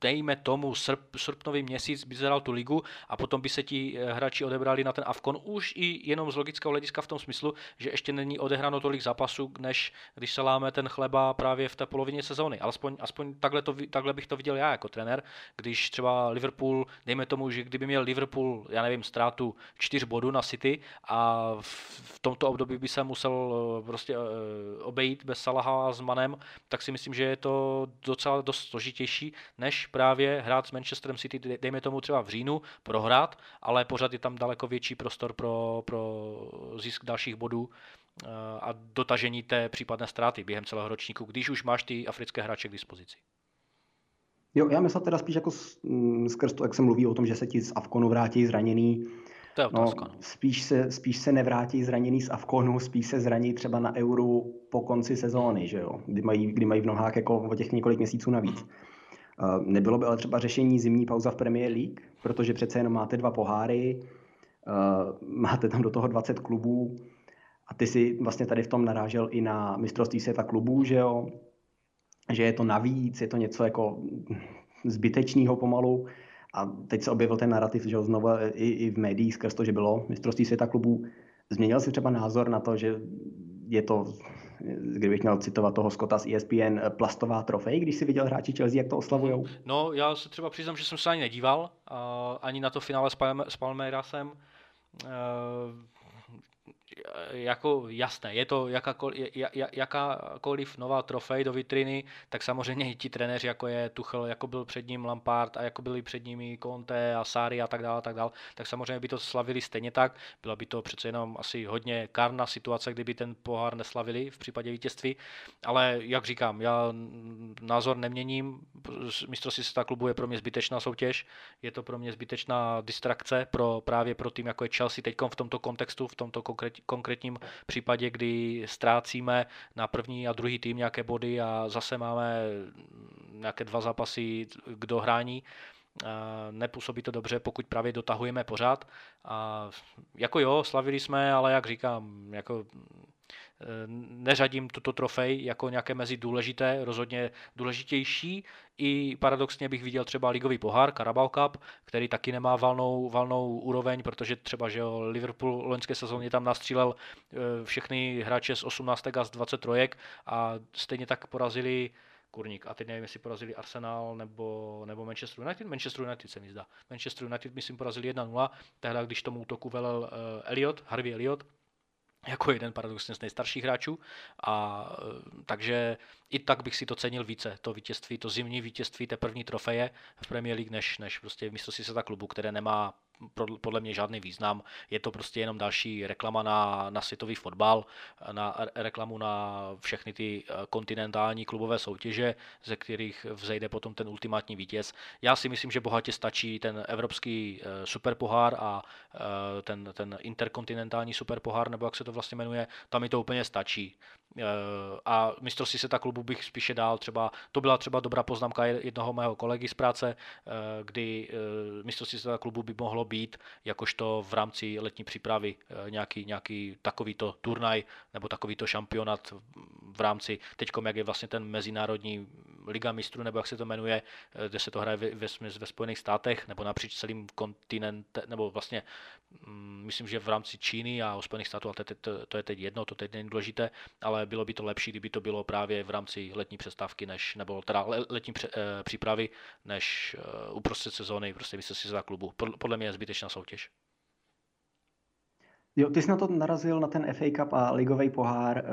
dejme tomu srpnový měsíc, bys hrál tu ligu a potom by se ti hráči odebrali na ten AFCON už i jenom z logického hlediska v tom smyslu, že ještě není odehráno tolik zápasů, než když se láme ten chleba právě v té polovině sezóny. Alespoň takhle bych to viděl já jako trenér, když třeba Liverpool, dejme tomu, že kdyby měl Liverpool, já nevím, ztrátu 4 bodů na City a v tomto období by se musel prostě obejít bez Salaha s Manem, tak si myslím, že je to docela dost složitější, než právě hrát s Manchesterem City, dejme tomu třeba v říjnu, prohrát, ale pořád je tam daleko větší prostor pro zisk dalších bodů a dotažení té případné ztráty během celého ročníku, když už máš ty africké hráče k dispozici. Jo, já myslel teda spíš jako skrz to, jak se mluví o tom, že se ti z AFCONu vrátí zraněný. To je otázka. No, spíš se nevrátí zraněný z AFCONu, spíš se zraní třeba na Euro po konci sezóny, že jo? Kdy mají v nohách jako o těch několik měsíců navíc. Nebylo by ale třeba řešení zimní pauza v Premier League, protože přece jenom máte 2 poháry, máte tam do toho 20 klubů a ty si vlastně tady v tom narážel i na mistrovství světa klubů, že jo? Že je to navíc, je to něco jako zbytečného pomalu a teď se objevil ten narrativ, že jo, znovu i v médiích skrz to, že bylo mistrovství světa klubů. Změnil si třeba názor na to, že je to kdybych měl citovat toho Scotta z ESPN, plastová trofej, když si viděl hráči Chelsea, jak to oslavujou? No, já se třeba přiznám, že jsem se ani nedíval, ani na to finále s Palmeirasem. Jako jasné, je to jakákoliv nová trofej do vitriny, tak samozřejmě i ti trenéři, jako je Tuchel, jako byl před ním Lampard a jako byli před nimi Conte a Sarri a tak dále, tak samozřejmě by to slavili stejně tak. Byla by to přece jenom asi hodně kárná situace, kdyby ten pohár neslavili v případě vítězství, ale jak říkám, já názor neměním, mistrovství světa klubu je pro mě zbytečná soutěž, je to pro mě zbytečná distrakce právě pro tým, jako je Chelsea teď v tomto kontextu, v tomto konkrétním případě, kdy ztrácíme na první a druhý tým nějaké body a zase máme nějaké dva zápasy k dohrání. Nepůsobí to dobře, pokud právě dotahujeme pořád. A jako jo, slavili jsme, ale jak říkám, jako neřadím tuto trofej jako nějaké mezi důležité, rozhodně důležitější. I paradoxně bych viděl třeba ligový pohár, Carabao Cup, který taky nemá valnou úroveň, protože třeba že jo, Liverpool loňské sezóně tam nastřílel všechny hráče z 18 a z 23 a stejně tak porazili Kurník. A teď nevím, jestli porazili Arsenal nebo Manchester United. Manchester United se mi zdá. Manchester United, myslím, porazili 1-0, tehdy, když tomu útoku velel Harvey Elliott, jako jeden paradoxně z nejstarších hráčů. A takže i tak bych si to cenil více, to vítězství, to zimní vítězství, té první trofeje v Premier League, než prostě mistrovství světa klubu, které nemá podle mě žádný význam. Je to prostě jenom další reklama na světový fotbal, na reklamu na všechny ty kontinentální klubové soutěže, ze kterých vzejde potom ten ultimátní vítěz. Já si myslím, že bohatě stačí ten evropský superpohár a ten interkontinentální superpohár, nebo jak se to vlastně jmenuje, tam mi to úplně stačí. A mistrovství světa klubu bych spíše dál třeba, to byla třeba dobrá poznámka jednoho mého kolegy z práce, kdy mistrovství světa klubu by mohlo být jakožto v rámci letní přípravy nějaký takovýto turnaj nebo takovýto šampionát v rámci teďkom, jak je vlastně ten mezinárodní liga mistrů, nebo jak se to jmenuje, kde se to hraje ve Spojených státech nebo napříč celým kontinentem, nebo vlastně myslím, že v rámci Číny a Spojených států, ale to je teď jedno, to teď není důležité, ale bylo by to lepší, kdyby to bylo právě v rámci letní přestávky, nebo teda letní přípravy, než uprostřed sezóny, prostě mistrovství světa klubu. Podle mě je zbytečná soutěž. Jo, ty jsi na to narazil, na ten FA Cup a ligový pohár.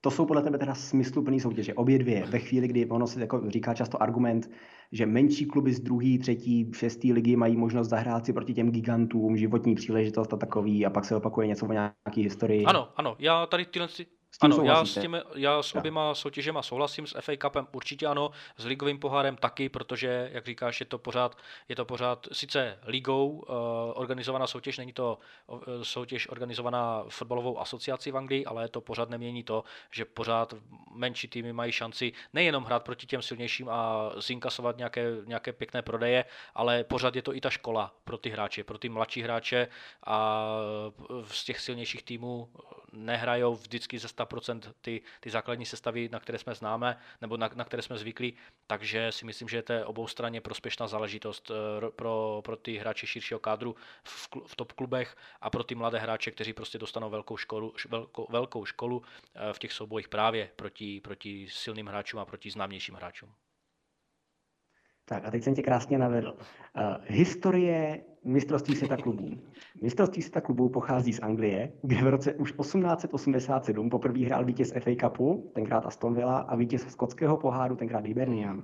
To jsou podle tebe teda smysluplný soutěže, obě dvě. Ve chvíli, kdy ono si jako říká často argument, že menší kluby z druhé, třetí, šesté ligy mají možnost zahrát si proti těm gigantům, životní příležitost a takový, a pak se opakuje něco o nějaké historii. Ano, já tady tyhle... Ano, já s oběma soutěžema souhlasím, s FA Cupem určitě ano, s ligovým pohárem taky, protože, jak říkáš, je to pořád sice ligou organizovaná soutěž, není to soutěž organizovaná fotbalovou asociací v Anglii, ale to pořád nemění to, že pořád menší týmy mají šanci nejenom hrát proti těm silnějším a zinkasovat nějaké pěkné prodeje, ale pořád je to i ta škola pro ty hráče, pro ty mladší hráče, a z těch silnějších týmů nehrajou vždycky ze 100% ty základní sestavy, na které jsme známe, nebo na které jsme zvyklí, takže si myslím, že to je oboustranně prospěšná záležitost pro ty hráče širšího kádru v top klubech a pro ty mladé hráče, kteří prostě dostanou velkou školu v těch soubojích právě proti silným hráčům a proti známějším hráčům. Tak a teď jsem tě krásně navedl. Historie mistrovství světa klubů. Mistrovství světa klubů pochází z Anglie, kde v roce už 1887 poprvé hrál vítěz FA Cupu, tenkrát Aston Villa, a vítěz skotského poháru, tenkrát Hibernian.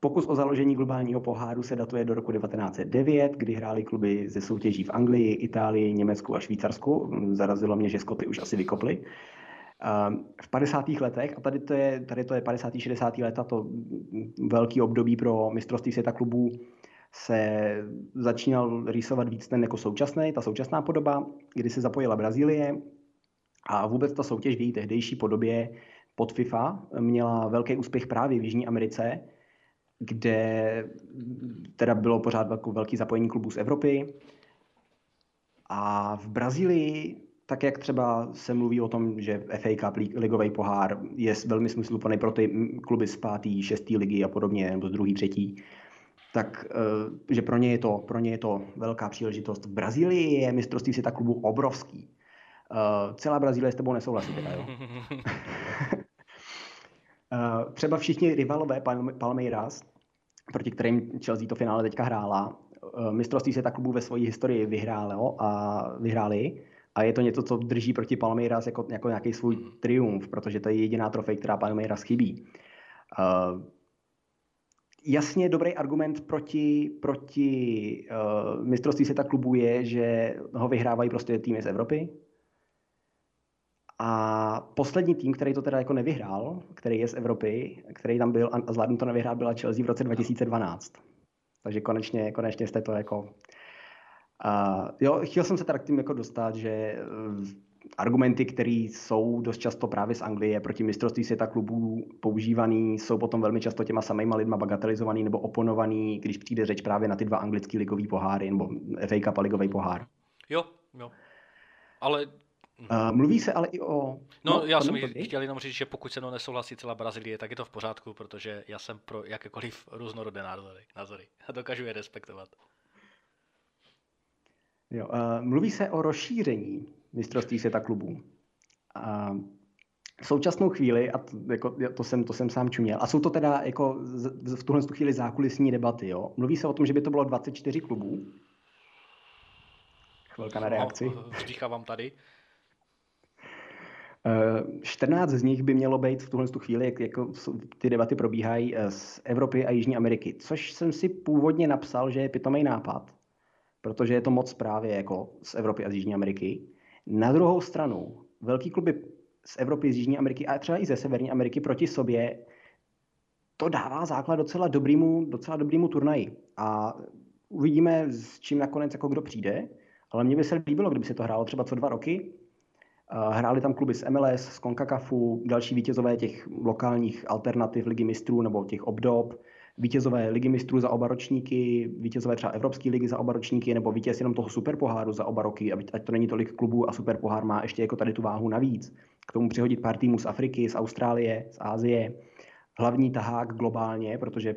Pokus o založení globálního poháru se datuje do roku 1909, kdy hrály kluby ze soutěží v Anglii, Itálii, Německu a Švýcarsku. Zarazilo mě, že Skoty už asi vykopli. V 50. letech, a tady to je 50. 60. leta, to velký období pro mistrovství světa klubů, se začínal rýsovat víc ten jako současný, ta současná podoba, kdy se zapojila Brazílie, a vůbec ta soutěž v její tehdejší podobě pod FIFA měla velký úspěch právě v Jižní Americe, kde teda bylo pořád velký zapojení klubů z Evropy, a v Brazílii, tak jak třeba se mluví o tom, že FA Cup, ligový pohár, je velmi smysluplný pro ty kluby z 5. 6. ligy a podobně, nebo z 2. 3., tak že pro ně je to velká příležitost. V Brazílii je mistrovství světa klubů obrovský. Celá Brazílie s tebou nesouhlasí teda, jo. Třeba všichni rivalové Palmeiras, proti kterým Chelsea to finále teďka hrála, mistrovství se ta klubů ve své historii vyhráli a je to něco, co drží proti Palmeiras jako nějaký svůj triumf, protože to je jediná trofej, která Palmeiras chybí. Jasně dobrý argument proti mistrovství světa klubů je, že ho vyhrávají prostě týmy z Evropy. A poslední tým, který to teda jako nevyhrál, který je z Evropy, který tam byl a zvládnu to nevyhrát, byla Chelsea v roce 2012. Takže konečně jste to jako... chtěl jsem se teda k tím jako dostat, že argumenty, které jsou dost často právě z Anglie proti mistrovství světa klubů používaný, jsou potom velmi často těma samýma lidma bagatelizovaný nebo oponovaný, když přijde řeč právě na ty dva anglický ligový poháry nebo FA Cup a ligový pohár. Jo. Ale... mluví se ale i o... já jsem chtěl jenom říct, že pokud se mnou nesouhlasí celá Brazílie, tak je to v pořádku, protože já jsem pro jakékoliv různorodé názory a dokážu je respektovat. Jo, mluví se o rozšíření mistrovství světa klubů. V současnou chvíli, a to jsem sám čuměl, a jsou to teda jako v tuhle chvíli zákulisní debaty, jo? Mluví se o tom, že by to bylo 24 klubů. Chvilka na reakci. Vzdýchávám tady. 14 z nich by mělo být v tuhle chvíli, jako ty debaty probíhají, z Evropy a Jižní Ameriky, což jsem si původně napsal, že je pitomej nápad, protože je to moc právě jako z Evropy a z Jižní Ameriky. Na druhou stranu, velký kluby z Evropy, z Jižní Ameriky a třeba i ze Severní Ameriky proti sobě, to dává základ docela dobrýmu turnaji. A uvidíme, s čím nakonec jako kdo přijde, ale mně by se líbilo, kdyby se to hrálo třeba co 2 roky. Hráli tam kluby z MLS, z CONCACAFu, další vítězové těch lokálních alternativ Ligy mistrů nebo těch obdob, vítězové Ligy mistrů za oba ročníky, vítězové třeba Evropské ligy za oba ročníky nebo vítěz jenom toho superpoháru za oba roky, ať to není tolik klubů a superpohár má ještě jako tady tu váhu navíc. K tomu přihodit pár týmů z Afriky, z Austrálie, z Asie. Hlavní tahák globálně, protože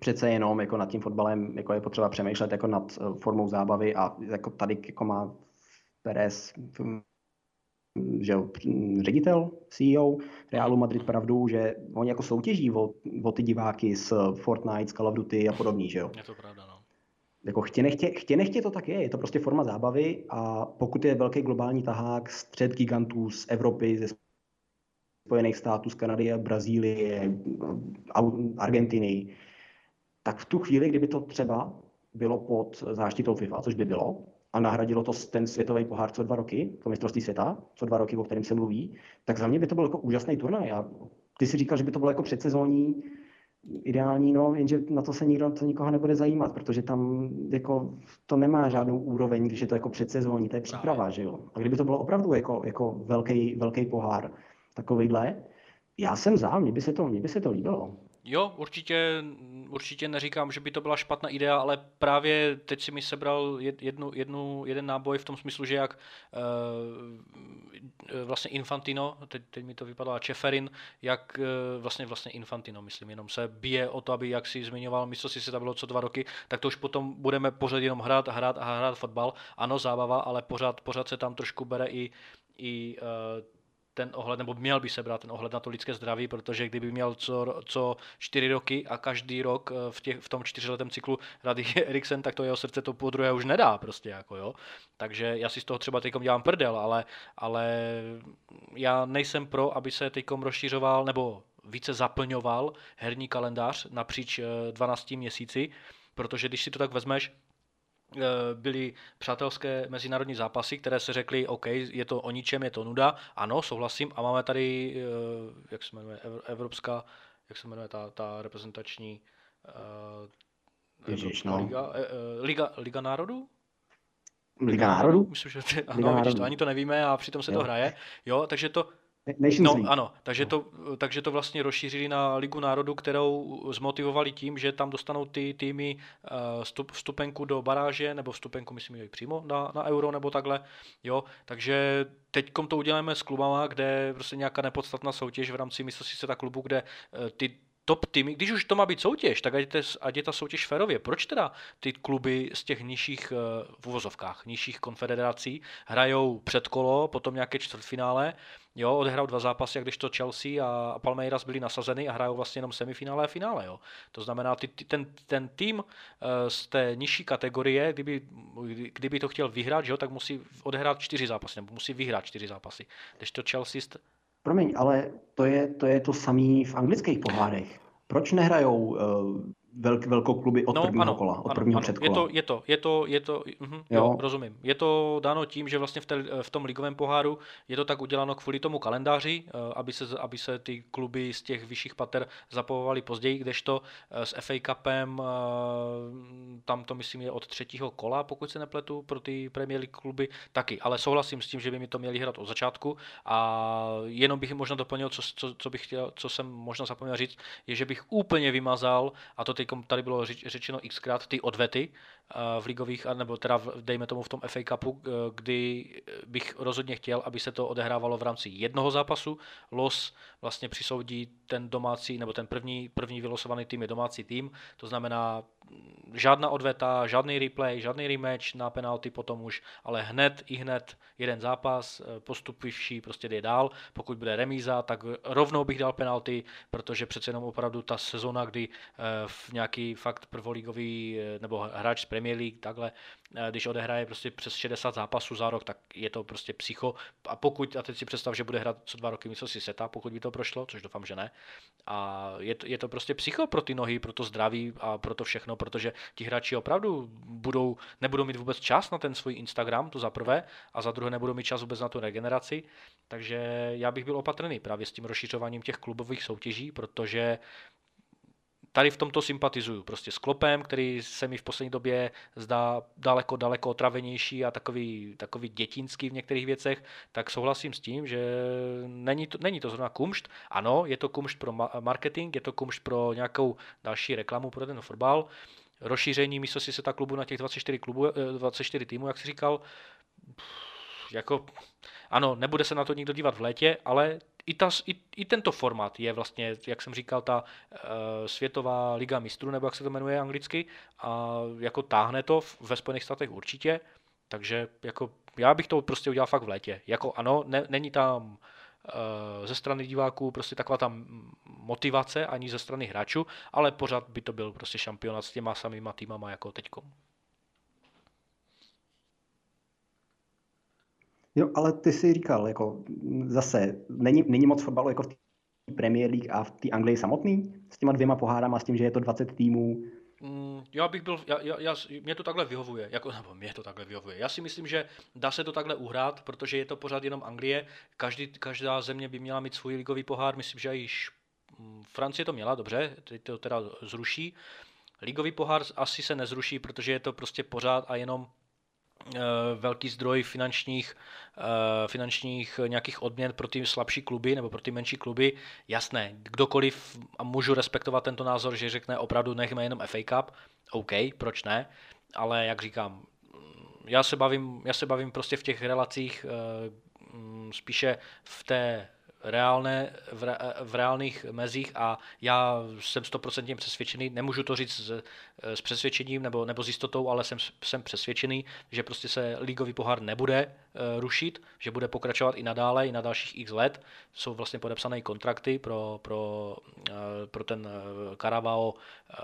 přece jenom jako nad tím fotbalem jako je potřeba přemýšlet jako nad formou zábavy a jako tady jako má Pérez, že ředitel, CEO Realu Madrid pravdu, že oni jako soutěží o ty diváky z Fortnite, z Call of Duty a podobný, že jo. Je to pravda, no. Jako chtě nechtě to tak je to prostě forma zábavy a pokud je velký globální tahák, střed gigantů z Evropy, ze Spojených států, z Kanady, Brazílie, Argentiny, tak v tu chvíli, kdyby to třeba bylo pod záštitou FIFA, což by bylo, a nahradilo to ten světový pohár co 2 roky, to mistrovství světa, co 2 roky, o kterém se mluví, tak za mě by to byl jako úžasný turnaj. A ty si říkal, že by to bylo jako předsezónní, ideální, no, jenže na to se nikoho nebude zajímat, protože tam jako to nemá žádnou úroveň, když je to jako předsezónní, to je příprava, že jo. A kdyby to bylo opravdu jako velký pohár takovejhle, já jsem za, mně by se to líbilo. Jo, určitě neříkám, že by to byla špatná idea, ale právě teď si mi sebral jeden náboj v tom smyslu, že jak vlastně Infantino, teď mi to vypadá, Čeferin, jak vlastně Infantino, myslím, jenom se bije o to, aby, jak si zmiňoval, mistrovství světa bylo co 2 roky, tak to už potom budeme pořád jenom hrát fotbal. Ano, zábava, ale pořád se tam trošku bere i ten ohled, nebo měl by se brát ten ohled na to lidské zdraví, protože kdyby měl co 4 roky a každý rok v tom 4letém cyklu Radek Eriksen, tak to jeho srdce to podruhé už nedá prostě jako, jo. Takže já si z toho třeba teďkom dělám prdel, ale já nejsem pro, aby se teďkom rozšířoval nebo více zaplňoval herní kalendář napříč 12 měsíci, protože když si to tak vezmeš, byly přátelské mezinárodní zápasy, které se řekly, OK, je to o ničem, je to nuda, ano, souhlasím, a máme tady, jak se jmenuje, evropská, jak se jmenuje ta reprezentační Liga národů? Liga národů? Myslím, že to ani to nevíme a přitom se to hraje, jo, takže to... No, ano, takže to vlastně rozšířili na Ligu národů, kterou zmotivovali tím, že tam dostanou ty týmy vstupenku do baráže, nebo vstupenku, myslím, že i přímo na euro, nebo takhle, jo, takže teďkom to uděláme s klubama, kde prostě nějaká nepodstatná soutěž v rámci mistrovství světa klubu, kde ty top týmy, když už to má být soutěž, tak ať je ta soutěž férově. Proč teda ty kluby z těch nižších v uvozovkách, nižších konfederací hrajou předkolo, potom nějaké čtvrtfinále, jo, odehrajou dva zápasy, jak to Chelsea a Palmeiras byli nasazeny a hrajou vlastně jenom semifinále a finále, jo. To znamená, ten tým z té nižší kategorie, kdyby to chtěl vyhrát, jo, tak musí odehrát 4 zápasy, nebo musí vyhrát 4 zápasy. Když to Chelsea... Promiň, ale to je to samé v anglických pohárech. Proč nehrajou velkokluby od prvního kola, od prvního předkola? Jo, rozumím. Je to dáno tím, že vlastně v tom ligovém poháru je to tak uděláno kvůli tomu kalendáři, aby se ty kluby z těch vyšších pater zapojovaly později, kdežto s FA Cupem, tam to myslím je od 3. kola, pokud se nepletu, pro ty Premier League kluby taky, ale souhlasím s tím, že by mi to měli hrát od začátku a jenom bych možná doplnil, co jsem možná zapomněl říct, je, že bych úplně vymazal, a to tady bylo řečeno xkrát, ty odvety v ligových, nebo teda dejme tomu v tom FA Cupu, kdy bych rozhodně chtěl, aby se to odehrávalo v rámci jednoho zápasu. Los vlastně přisoudí ten domácí, nebo ten první vylosovaný tým je domácí tým, to znamená žádná odveta, žádný replay, žádný rematch na penalty potom už, ale hned jeden zápas, postupující prostě jde dál, pokud bude remíza, tak rovnou bych dal penalty, protože přece jenom opravdu ta sezona, kdy v nějaký fakt prvoligový nebo hráč z Premier League, takhle, když odehraje prostě přes 60 zápasů za rok, tak je to prostě psycho. A teď si představ, že bude hrát co 2 roky mistrovství světa, pokud by to prošlo, což doufám, že ne. A je to prostě psycho pro ty nohy, pro to zdraví a pro to všechno, protože ti hráči opravdu nebudou mít vůbec čas na ten svůj Instagram, to za prvé, a za druhé nebudou mít čas vůbec na tu regeneraci. Takže já bych byl opatrný právě s tím rozšiřováním těch klubových soutěží, protože tady v tomto sympatizuju prostě s Kloppem, který se mi v poslední době zdá daleko otravenější a takový dětinský v některých věcech, tak souhlasím s tím, že není to zrovna kumšt. Ano, je to kumšt pro marketing, je to kumšt pro nějakou další reklamu pro ten fotbal. Rozšíření mistrovství světa klubu na těch 24 týmů, jak jsi říkal, jako ano, nebude se na to nikdo dívat v létě, ale i tento formát je vlastně, jak jsem říkal, ta světová liga mistrů, nebo jak se to jmenuje anglicky, a jako táhne to ve Spojených státech určitě, takže jako já bych to prostě udělal fakt v létě. Jako ano, není tam ze strany diváků prostě taková tam motivace ani ze strany hráčů, ale pořád by to byl prostě šampionát s těma samýma týmama jako teďkom. Jo, ale ty jsi říkal, jako zase, není moc fotbalu jako v té Premier League a v té Anglii samotný? S těma 2 pohárama, s tím, že je to 20 týmů? Mě to takhle vyhovuje, Já si myslím, že dá se to takhle uhrát, protože je to pořád jenom Anglie. Každá země by měla mít svůj ligový pohár, myslím, že i Francie to měla, dobře, teď to teda zruší. Ligový pohár asi se nezruší, protože je to prostě pořád a jenom velký zdroj finančních nějakých odměn pro ty slabší kluby nebo pro ty menší kluby. Jasné, kdokoliv, a můžu respektovat tento názor, že řekne opravdu nechme jenom FA Cup, OK, proč ne, ale jak říkám, já se bavím prostě v těch relacích spíše v té reálné, v reálných mezích a já jsem 100% přesvědčený, nemůžu to říct s přesvědčením nebo s jistotou, ale jsem přesvědčený, že prostě se ligový pohár nebude rušit, že bude pokračovat i nadále, i na dalších x let. Jsou vlastně podepsané kontrakty pro ten Carabao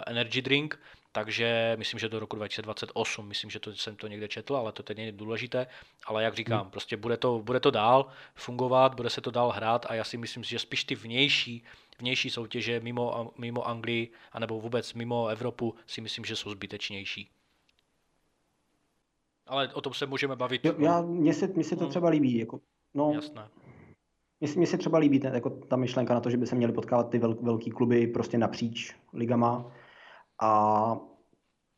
Energy Drink, takže myslím, že do roku 2028, myslím, že jsem to někde četl, ale to teď není důležité, ale jak říkám, prostě bude to dál fungovat, bude se to dál hrát a já si myslím, že spíš ty vnější soutěže mimo Anglii anebo vůbec mimo Evropu si myslím, že jsou zbytečnější. Ale o tom se můžeme bavit. Mně se to třeba líbí. Jasné. Mně se třeba líbí jako ta myšlenka na to, že by se měly potkávat ty velký kluby prostě napříč ligama. A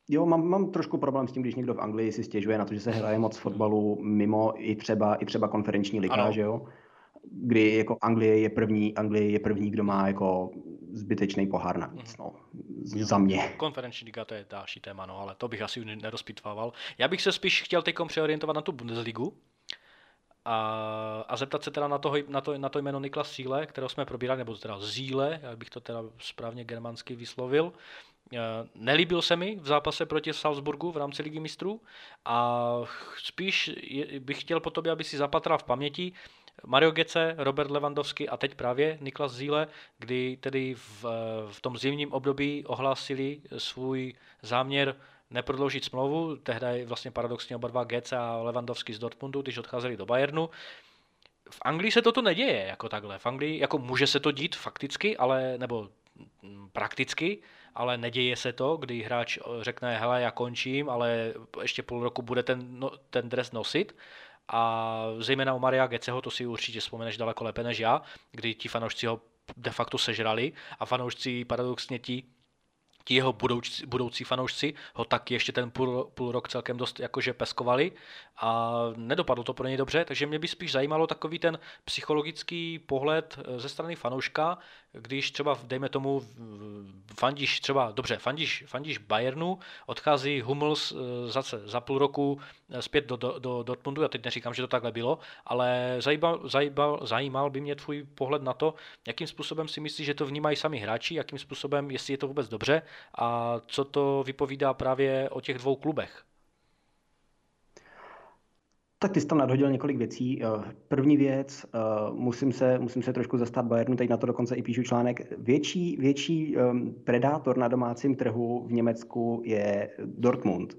jo, mám trošku problém s tím, když někdo v Anglii si stěžuje na to, že se hraje moc fotbalu mimo i třeba konferenční liga, že jo? Kdy jako Anglie je první, kdo má jako zbytečný pohár navíc, za mě. Konferenční liga, to je další téma, ale to bych asi nerozpitvával. Já bych se spíš chtěl teďkom přeorientovat na tu Bundesligu. A zeptat se teda na to jméno Niklas Süle, kterého jsme probírali, nebo teda Zíle, jak bych to teda správně germansky vyslovil. Nelíbil se mi v zápase proti Salzburgu v rámci Ligy mistrů a spíš bych chtěl po tobě, aby si zapatral v paměti Mario Götze, Robert Lewandowski a teď právě Niklas Süle, kdy tedy v tom zimním období ohlásili svůj záměr neprodloužit smlouvu. Tehdy je vlastně paradoxně oba dva, Götze a Lewandowski z Dortmundu, když odcházeli do Bayernu. V Anglii se toto neděje jako takhle. V Anglii jako může se to dít fakticky, ale nebo prakticky, ale neděje se to, kdy hráč řekne, hele, já končím, ale ještě půl roku bude ten dres nosit. A zejména u Maria Götzeho, to si určitě vzpomeneš daleko lépe než já, kdy ti fanoušci ho de facto sežrali a fanoušci paradoxně ti jeho budoucí fanoušci ho taky ještě ten půl rok celkem dost jakože peskovali a nedopadlo to pro něj dobře, takže mě by spíš zajímalo takový ten psychologický pohled ze strany fanouška, když třeba, dejme tomu, fandíš třeba, dobře, fandíš Bayernu, odchází Hummels zase za půl roku zpět do Dortmundu, já teď neříkám, že to takhle bylo, ale zajímal by mě tvůj pohled na to, jakým způsobem si myslíš, že to vnímají sami hráči, jakým způsobem, jestli je to vůbec dobře, a co to vypovídá právě o těch dvou klubech? Tak ty jsi tam nadhodil několik věcí. První věc, musím se trošku zastat Bayernu, teď na to dokonce i píšu článek. Větší predátor na domácím trhu v Německu je Dortmund.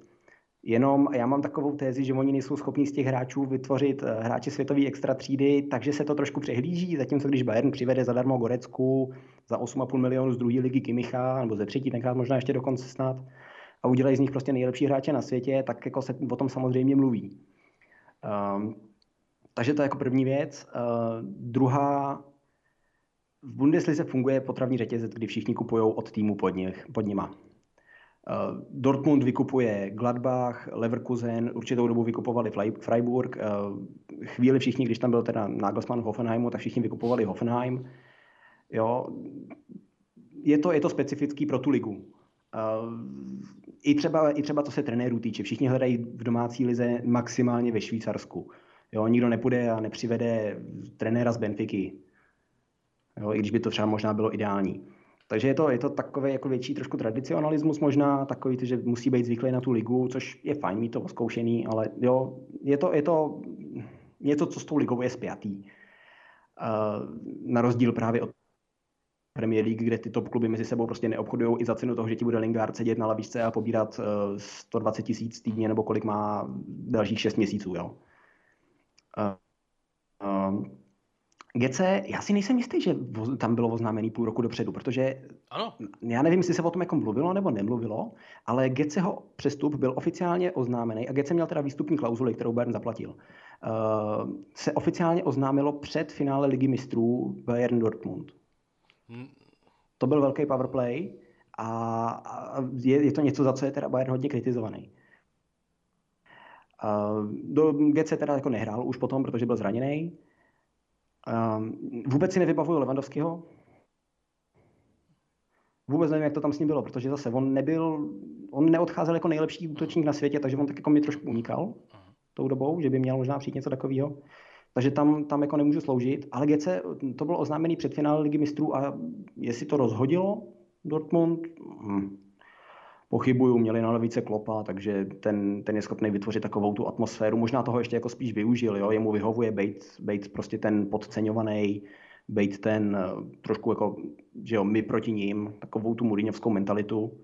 Jenom já mám takovou tézi, že oni nejsou schopni z těch hráčů vytvořit hráče světové extra třídy, takže se to trošku přehlíží, zatímco když Bayern přivede zadarmo Gorecku za 8,5 milionů z druhé ligy Kimicha, nebo ze třetí, tenkrát možná ještě dokonce snad, a udělají z nich prostě nejlepší hráče na světě, tak jako se o tom samozřejmě mluví. Takže to je jako první věc. Druhá, v Bundeslize funguje potravní řetězec, kdy všichni kupují od týmu pod nima. Dortmund vykupuje Gladbach, Leverkusen, určitou dobu vykupovali Freiburg. Chvíli všichni, když tam byl teda Nagelsmann v Hoffenheimu, tak všichni vykupovali Hoffenheim. Jo. Je to specifický pro tu ligu. I třeba co se trenérů týče. Všichni hledají v domácí lize maximálně ve Švýcarsku. Jo, nikdo nepůjde a nepřivede trenéra z Benfiky. Jo, i když by to třeba možná bylo ideální. Takže je to takový jako větší trošku tradicionalismus možná, takový, že musí být zvyklý na tu ligu, což je fajn mít to oskoušený, ale jo, je to něco, co s tou ligou je spjatý. Na rozdíl právě od Premier League, kde ty top kluby mezi sebou prostě neobchodují i za cenu toho, že ti bude Lingard sedět na lavičce a pobírat 120 000 týdně, nebo kolik má dalších 6 měsíců. Jo. Götze, já si nejsem jistý, že tam bylo oznámený půl roku dopředu, protože ano. Já nevím, jestli se o tom jako mluvilo nebo nemluvilo, ale Götzeho přestup byl oficiálně oznámený a Götze měl teda výstupní klauzuli, kterou Bayern zaplatil. Se oficiálně oznámilo před finále Ligy mistrů Bayern Dortmund. To byl velký powerplay a je to něco, za co je teda Bayern hodně kritizovaný. Götze teda jako nehrál už potom, protože byl zraněný. Vůbec si nevybavuju Lewandowskiho. Vůbec nevím, jak to tam s ním bylo, protože zase on neodcházel jako nejlepší útočník na světě, takže on tak jako mě trošku unikal tou dobou, že by měl možná přijít něco takového. Takže tam jako nemůžu sloužit, ale Götze, to bylo oznámený před finále Ligy mistrů a jestli to rozhodilo Dortmund, pochybuju, měli na levice Kloppa, takže ten je schopný vytvořit takovou tu atmosféru, možná toho ještě jako spíš využil, jo? Jemu vyhovuje být prostě ten podceňovaný, být ten trošku jako, že jo, my proti ním, takovou tu mourinhovskou mentalitu,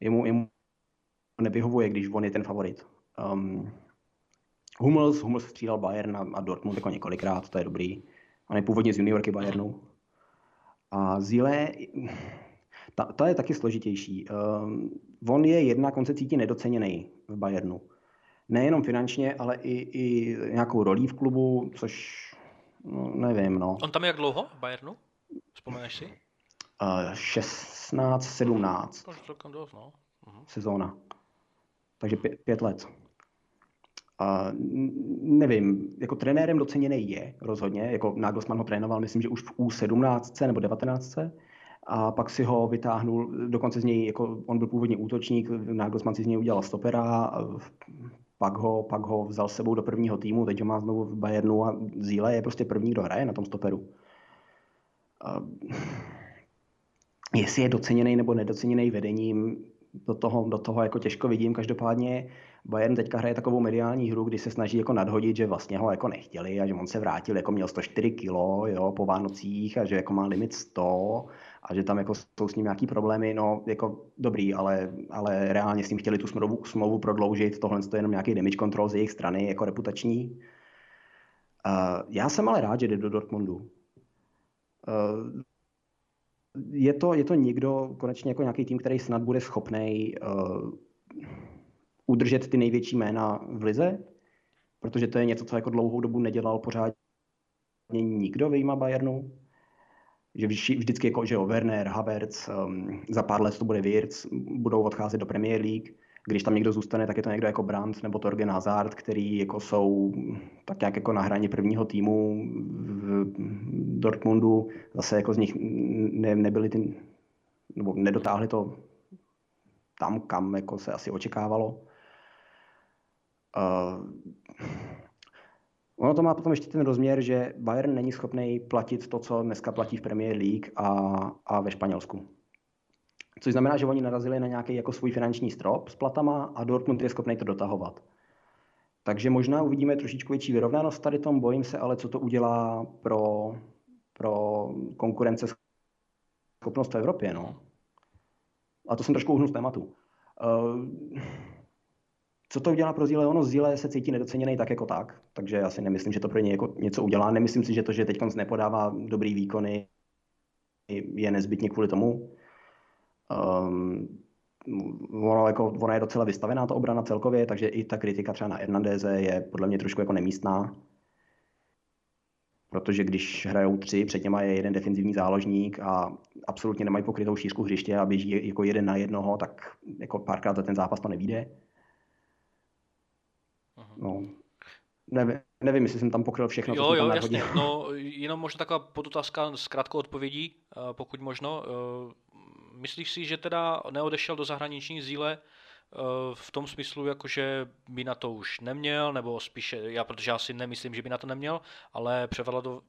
jemu nevyhovuje, když on je ten favorit. Hummels střídal Bayern a Dortmund jako několikrát, to je dobrý. On je původně z juniorky Bayernu. A Süle, ta je taky složitější. On je jednak, on se cítí nedoceněný v Bayernu. Nejenom finančně, ale i nějakou rolí v klubu, což nevím. On tam je jak dlouho v Bayernu? Vzpomeneš si? 16-17. To je celkem dost, no. Sezóna. Takže 5 let. Nevím, jako trenérem doceněný je rozhodně, jako Nagelsmann ho trénoval, myslím, že už v U17 nebo 19 a pak si ho vytáhnul, dokonce z něj, jako on byl původně útočník, Nagelsmann si z něj udělal stopera, Pak ho vzal s sebou do prvního týmu, teď ho má znovu v Bayernu a Süle je prostě první, kdo hraje na tom stoperu. Jestli je doceněný nebo nedoceněný vedením, do toho jako těžko vidím. Každopádně Bayern teďka hraje takovou mediální hru, kdy se snaží jako nadhodit, že vlastně ho jako nechtěli a že on se vrátil, jako měl 104 kilo, jo, po Vánocích a že jako má limit 100 a že tam jako jsou s ním nějaký problémy, no jako dobrý, ale reálně s ním chtěli tu smlouvu prodloužit, tohle je jenom nějaký damage control z jejich strany, jako reputační. Já jsem ale rád, že jde do Dortmundu. Je to někdo, konečně jako nějaký tým, který snad bude schopnej udržet ty největší jména v lize, protože to je něco, co jako dlouhou dobu nedělal pořádně nikdo vyjma Bayernu. Že vždycky jako, že Werner, Havertz, za pár let to bude Wirtz, budou odcházet do Premier League. Když tam někdo zůstane, tak je to někdo jako Brandt nebo Torgen Hazard, který jako jsou tak nějak jako na hraně prvního týmu v Dortmundu. Zase jako z nich nebyli ty, nebo nedotáhli to tam, kam jako se asi očekávalo. Ono to má potom ještě ten rozměr, že Bayern není schopný platit to, co dneska platí v Premier League a ve Španělsku. Což znamená, že oni narazili na nějaký jako svůj finanční strop s platama a Dortmund je schopný to dotahovat. Takže možná uvidíme trošičku větší vyrovnanost tady tom, bojím se, ale co to udělá pro konkurenceschopnost v Evropě, no. A to jsem trošku uhnul z tématu. Co to udělá pro Süle? Ono Süle se cítí nedoceněný tak jako tak, takže já si nemyslím, že to pro něj jako něco udělá. Nemyslím si, že to, že teď nepodává dobrý výkony, je nezbytně kvůli tomu. Ona je docela vystavená ta obrana celkově, takže i ta kritika třeba na Hernandéze je podle mě trošku jako nemístná. Protože když hrajou tři, před těma je jeden defenzivní záložník a absolutně nemají pokrytou šířku hřiště a běží jako jeden na jednoho, tak jako párkrát za ten zápas to nevíde. No. Nevím, jestli jsem tam pokryl všechno, co jsem tam nadhodil. Jo, jasně. No, jenom možná taková podotázka s krátkou odpovědí, pokud možno. Myslíš si, že teda neodešel do zahraniční Süle v tom smyslu, jakože by na to už neměl, nebo spíše, protože já si nemyslím, že by na to neměl, ale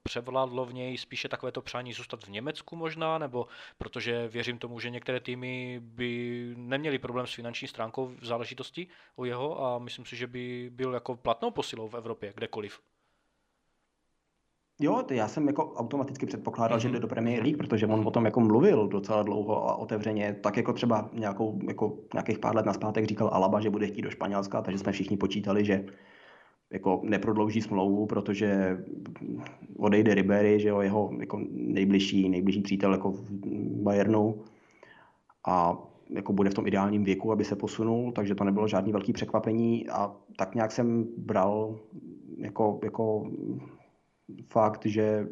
převládlo v něj spíše takové to přání zůstat v Německu možná, nebo protože věřím tomu, že některé týmy by neměly problém s finanční stránkou v záležitosti u jeho a myslím si, že by byl jako platnou posilou v Evropě, kdekoliv. Jo, já jsem jako automaticky předpokládal, že jde do Premier League, protože on o tom jako mluvil docela dlouho a otevřeně, tak jako třeba nějakých pár let nazpátek říkal Alaba, že bude chtít do Španělska, takže jsme všichni počítali, že jako neprodlouží smlouvu, protože odejde Ribery, že jo, jeho jako nejbližší přítel jako v Bayernu a jako bude v tom ideálním věku, aby se posunul, takže to nebylo žádný velký překvapení a tak nějak jsem bral jako fakt, že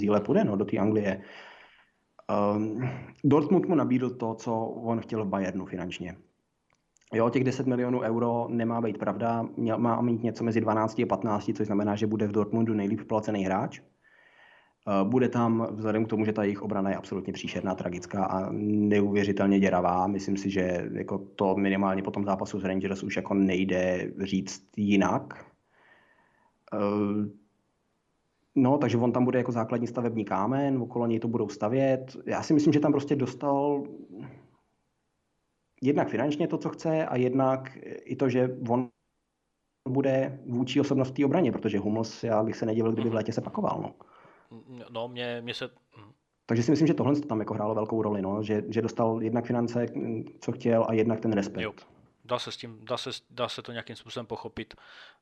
Süle půjde do té Anglie. Dortmund mu nabídl to, co on chtěl v Bayernu finančně. Jo, těch 10 milionů euro nemá být pravda, má mít něco mezi 12 a 15, což znamená, že bude v Dortmundu nejlíp placený hráč. Bude tam, vzhledem k tomu, že ta jejich obrana je absolutně příšerná, tragická a neuvěřitelně děravá. Myslím si, že jako to minimálně po tom zápasu s Rangers už jako nejde říct jinak. No, takže on tam bude jako základní stavební kámen, okolo něj to budou stavět. Já si myslím, že tam prostě dostal jednak finančně to, co chce, a jednak i to, že on bude vůči osobnosti obraně, protože Hummels, já bych se nedivil, kdyby v létě se pakoval. No, mě se... Takže si myslím, že tohle tam jako hrálo velkou roli, no, že dostal jednak finance, co chtěl, a jednak ten respekt. Jo. Dá se to nějakým způsobem pochopit.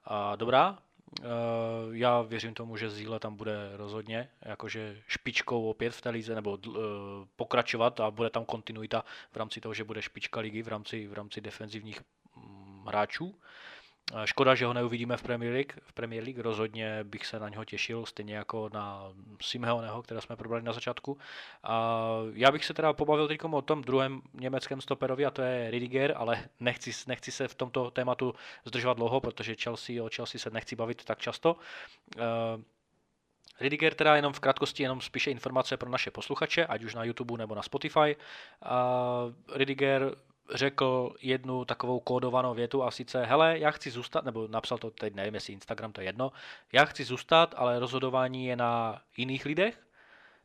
A dobrá. Já věřím tomu, že Süle tam bude rozhodně jakože špičkou opět v té lize nebo pokračovat a bude tam kontinuita v rámci toho, že bude špička ligy v rámci defenzivních hráčů. Škoda, že ho neuvidíme v Premier League rozhodně bych se na něho těšil, stejně jako na Simeoneho, které jsme probrali na začátku. A já bych se teda pobavil teď o tom druhém německém stoperovi, a to je Rüdiger, ale nechci se v tomto tématu zdržovat dlouho, protože o Chelsea se nechci bavit tak často. Rüdiger teda jenom v krátkosti, jenom spíše informace pro naše posluchače, ať už na YouTube nebo na Spotify. Rüdiger řekl jednu takovou kódovanou větu a sice, hele, já chci zůstat, nebo napsal to teď, nevím jestli Instagram, to je jedno, já chci zůstat, ale rozhodování je na jiných lidech,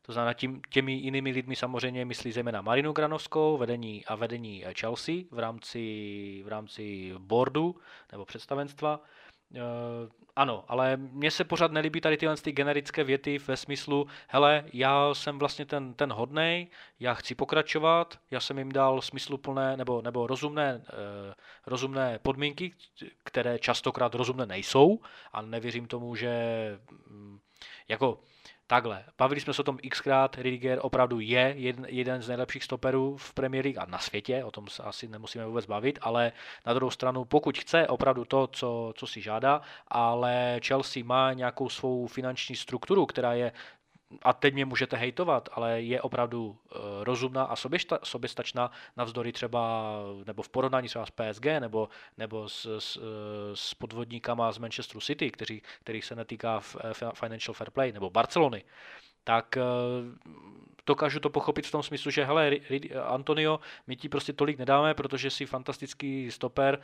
to znamená těmi jinými lidmi samozřejmě myslí zejména Marinu Granovskou, vedení Chelsea v rámci boardu nebo představenstva. Ano, ale mně se pořád nelíbí tady tyhle ty generické věty ve smyslu, hele, já jsem vlastně ten hodnej, já chci pokračovat, já jsem jim dal smysluplné nebo rozumné podmínky, které častokrát rozumné nejsou a nevěřím tomu, že jako takhle, bavili jsme se o tom xkrát, Rüdiger opravdu je jeden z nejlepších stoperů v Premier League a na světě, o tom se asi nemusíme vůbec bavit, ale na druhou stranu, pokud chce opravdu to, co si žádá, ale Chelsea má nějakou svou finanční strukturu, která je, a teď mě můžete hejtovat, ale je opravdu rozumná a soběstačná navzdory třeba, nebo v porovnání třeba s PSG, nebo s podvodníkama z Manchesteru City, kterých se netýká financial fair play, nebo Barcelony, tak dokážu to pochopit v tom smyslu, že hele, Antonio, my ti prostě tolik nedáme, protože jsi fantastický stoper,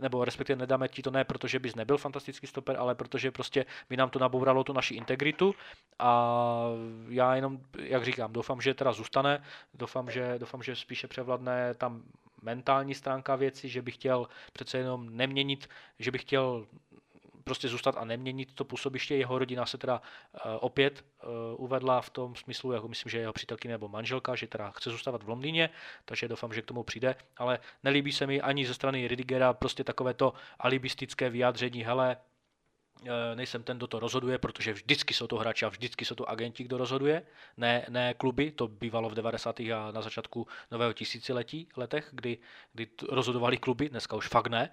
nebo respektive nedáme ti to ne, protože bys nebyl fantastický stoper, ale protože prostě by nám to nabouralo tu naši integritu a já jenom, jak říkám, doufám, že teda zůstane, doufám, že spíše převladne tam mentální stránka věci, že bych chtěl přece jenom neměnit, že bych chtěl prostě zůstat a neměnit to působiště. Jeho rodina se teda opět uvedla v tom smyslu, jako myslím, že jeho přítelkyně nebo manželka, že teda chce zůstat v Londýně, takže doufám, že k tomu přijde, ale nelíbí se mi ani ze strany Rüdigera prostě takovéto alibistické vyjádření, hele, nejsem ten, kdo to rozhoduje, protože vždycky jsou to hráči a vždycky jsou to agenti, kdo rozhoduje, ne kluby, to bývalo v 90. a na začátku nového tisíciletí letech, kdy rozhodovali kluby, dneska už fakt ne.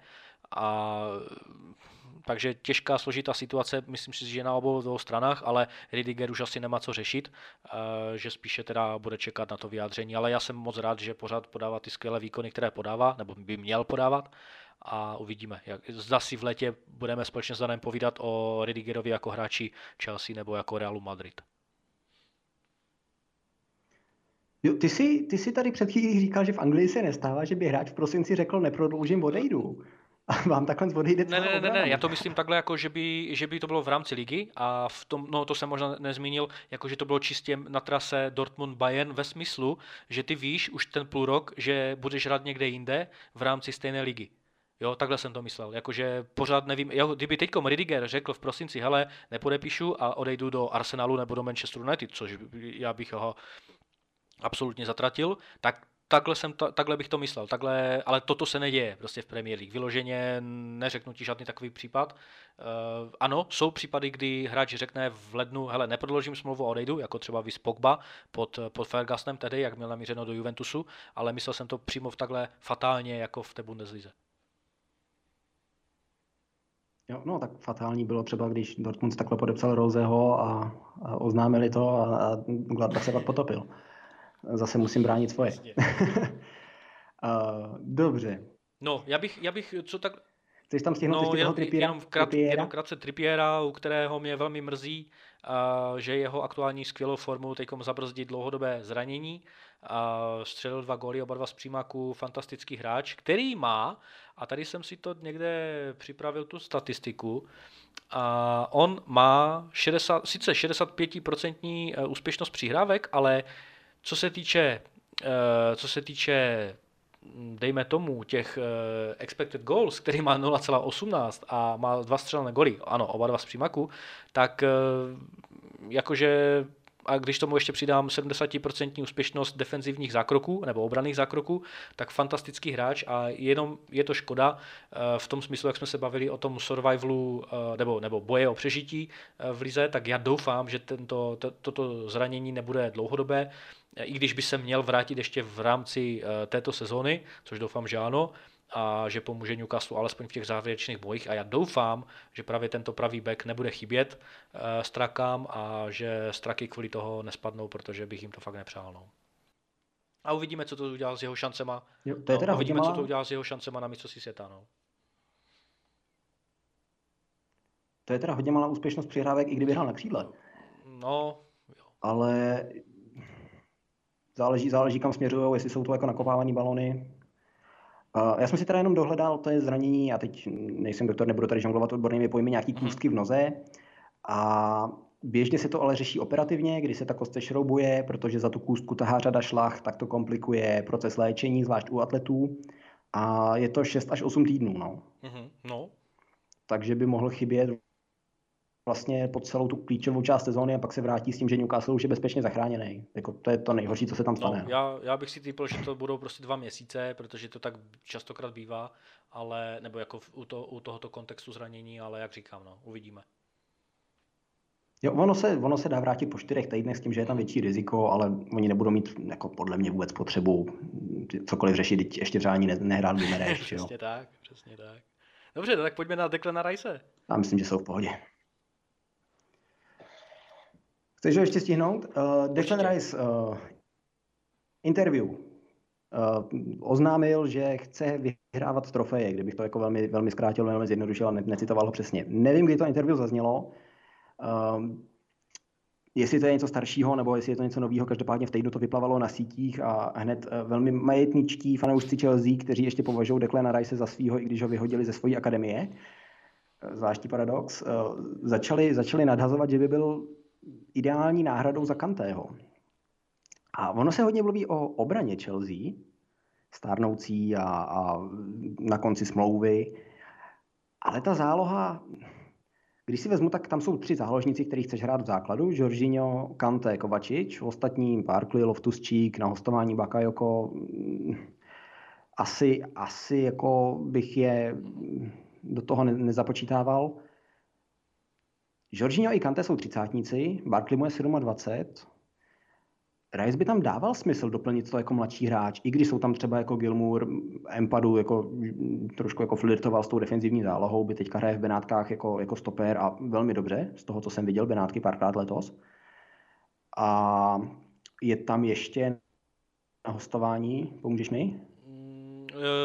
Takže těžká, složitá situace, myslím si, že na obou dvou stranách, ale Rüdiger už asi nemá co řešit, že spíše teda bude čekat na to vyjádření, ale já jsem moc rád, že pořád podává ty skvělé výkony, které podává, nebo by měl podávat a uvidíme, zda si v létě budeme společně s Danem povídat o Rüdigerovi jako hráči Chelsea nebo jako Realu Madrid. Jo, ty jsi tady před chvílí říkal, že v Anglii se nestává, že by hráč v prosinci řekl neprodloužím, odejdu. A vám takhle odejde celá obrana. Ne, já to myslím takhle, jako že by to bylo v rámci ligy a v tom, no to jsem možná nezmínil, jako že to bylo čistě na trase Dortmund-Bayern ve smyslu, že ty víš už ten půl rok, že budeš hrát někde jinde v rámci stejné ligy. Jo, takhle jsem to myslel, jakože pořád nevím, kdyby teďko Rüdiger řekl v prosinci, hele, nepodepíšu a odejdu do Arsenalu nebo do Manchesteru United, což já bych ho absolutně zatratil, tak takhle bych to myslel, ale toto se neděje prostě v Premier League. Vyloženě neřeknu ti žádný takový případ. Ano, jsou případy, kdy hráč řekne v lednu, hele, neprodloužím smlouvu a odejdu, jako třeba Viz Pogba pod Fergusonem tedy, jak měl namířeno do Juventusu, ale myslel jsem to přímo v takhle fatálně, jako v té Bundeslize. Jo, no tak fatální bylo třeba, když Dortmund takhle podepsal Roseho a oznámili to a Gladbach se pak potopil. Zase musím bránit svoje. Dobře. No, já bych co tak... Chceš tam stihnout ještě toho Trippiera? Jenom krátce Trippiera, u kterého mě velmi mrzí, že jeho aktuální skvělou formou teďkom zabrzdí dlouhodobé zranění. Střelil 2 góly, oba 2 z přímáku, fantastický hráč, který má, a tady jsem si to někde připravil tu statistiku, on má sice 65% úspěšnost přihrávek, ale co se týče, dejme tomu, těch expected goals, který má 0,18 a má 2 střelené goly, ano, oba 2 z přímaku, tak jakože, a když tomu ještě přidám 70% úspěšnost defenzivních zákroků nebo obranných zákroků, tak fantastický hráč a jenom je to škoda v tom smyslu, jak jsme se bavili o tom survivalu nebo boje o přežití v lize, tak já doufám, že toto zranění nebude dlouhodobé, i když by se měl vrátit ještě v rámci této sezony, což doufám, že ano, a že pomůže Newcastle alespoň v těch závěrečných bojích a já doufám, že právě tento pravý back nebude chybět Strakám a že Straky kvůli toho nespadnou, protože bych jim to fakt nepřál. No. A uvidíme, co to udělá s jeho šancema. Jo, to je teda co to udělá s jeho šancema na mistrovství světa. No. To je teda hodně malá úspěšnost přihrávek, i kdyby hrál na křídle. No, jo. Ale záleží kam směřují, jestli jsou to jako nakopávání balony. Já jsem si teda jenom dohledal, to je zranění, a teď nejsem doktor, nebudu tady žonglovat odbornými pojmy, nějaký kůstky v noze. A běžně se to ale řeší operativně, kdy se ta kost sešroubuje, protože za tu kůstku tahá řada šlach, tak to komplikuje proces léčení, zvlášť u atletů. A je to 6 až 8 týdnů. No. Mm-hmm. No. Takže by mohl chybět vlastně po celou tu klíčovou část sezóny a pak se vrátí s tím, že Newcastle už je bezpečně zachráněný. Jako to je to nejhorší, co se tam stane. No, já bych si typl, že to budou prostě 2 měsíce, protože to tak častokrát bývá, ale nebo jako u tohoto kontextu zranění, ale jak říkám, no, uvidíme. Jo, ono se dá vrátit po 4 týdnech s tím, že je tam větší riziko, ale oni nebudou mít jako podle mě vůbec potřebu cokoliv řešit, ještě řádně nehrát bumerang. Přesně tak. Dobře, tak pojďme na Declana Rice. Já myslím, že jsou v pohodě. Chceš ho ještě stihnout? Declan Rice interview oznámil, že chce vyhrávat trofeje, kdybych to jako velmi, velmi zkrátil, velmi zjednodušil a necitoval ho přesně. Nevím, kdy to interview zaznělo. Jestli to je něco staršího, nebo jestli je to něco nového, každopádně v týdnu to vyplavalo na sítích a hned velmi majetničtí fanoušci Chelsea, kteří ještě považují Declana Rice za svýho, i když ho vyhodili ze své akademie, zvláštní paradox, začali nadhazovat, že by byl ideální náhradou za Kantého. A ono se hodně mluví o obraně Chelsea, stárnoucí a na konci smlouvy, ale ta záloha, když si vezmu, tak tam jsou 3 záložníci, který chceš hrát v základu, Jorginho, Kante, Kovačič, ostatní Barkley, Loftus-Cheek, na hostování Bakayoko, asi jako bych je do toho nezapočítával. Jorginho i Kanté jsou 30, Barkley mu je 27. Rice by tam dával smysl doplnit to jako mladší hráč, i když jsou tam třeba jako Gilmour, Empadu, jako trošku jako flirtoval s tou defenzivní zálohou, by teďka hraje v Benátkách jako stoper a velmi dobře, z toho, co jsem viděl, Benátky párkrát letos. A je tam ještě na hostování, pomůžeš mi?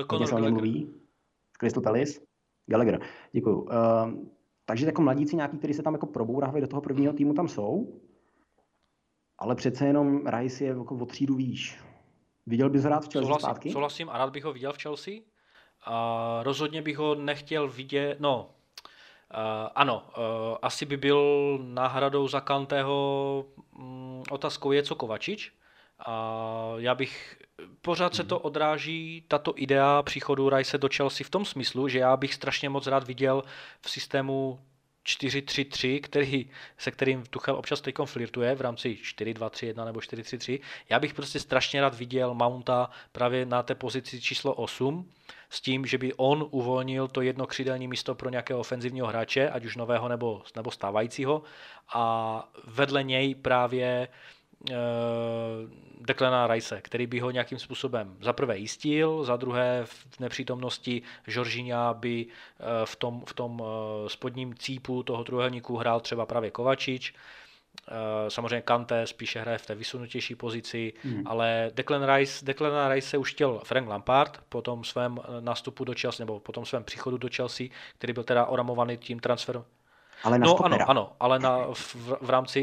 Hodně se o něm mluví. Crystal Palace. Gallagher, děkuju. Takže jako mladíci nějaký, kteří se tam jako probourávají do toho prvního týmu, tam jsou. Ale přece jenom Rice je jako o třídu výš. Viděl bys ho rád v Chelsea zpátky? Souhlasím a rád bych ho viděl v Chelsea. Rozhodně bych ho nechtěl vidět, no asi by byl náhradou za Kantého. Otázkou je, co Kovačič. Já bych pořád se to odráží, tato idea příchodu Rice do Chelsea v tom smyslu, že já bych strašně moc rád viděl v systému 4-3-3, se kterým Tuchel občas teď flirtuje v rámci 4-2-3-1 nebo 4-3-3. Já bych prostě strašně rád viděl Mounta právě na té pozici číslo 8 s tím, že by on uvolnil to jedno křídelní místo pro nějakého ofenzivního hráče, ať už nového nebo stávajícího, a vedle něj právě Declana Rice, který by ho nějakým způsobem za prvé jistil, za druhé v nepřítomnosti Jorginha by v tom spodním cípu toho trojúhelníku hrál třeba právě Kovačič. Samozřejmě Kanté spíše hraje v té vysunutější pozici, ale Declan Rice se už chtěl Frank Lampard po tom svém nástupu do Chelsea, nebo po tom svém příchodu do Chelsea, který byl teda oramovaný tím transferem. Ale no stopera. Ano, ale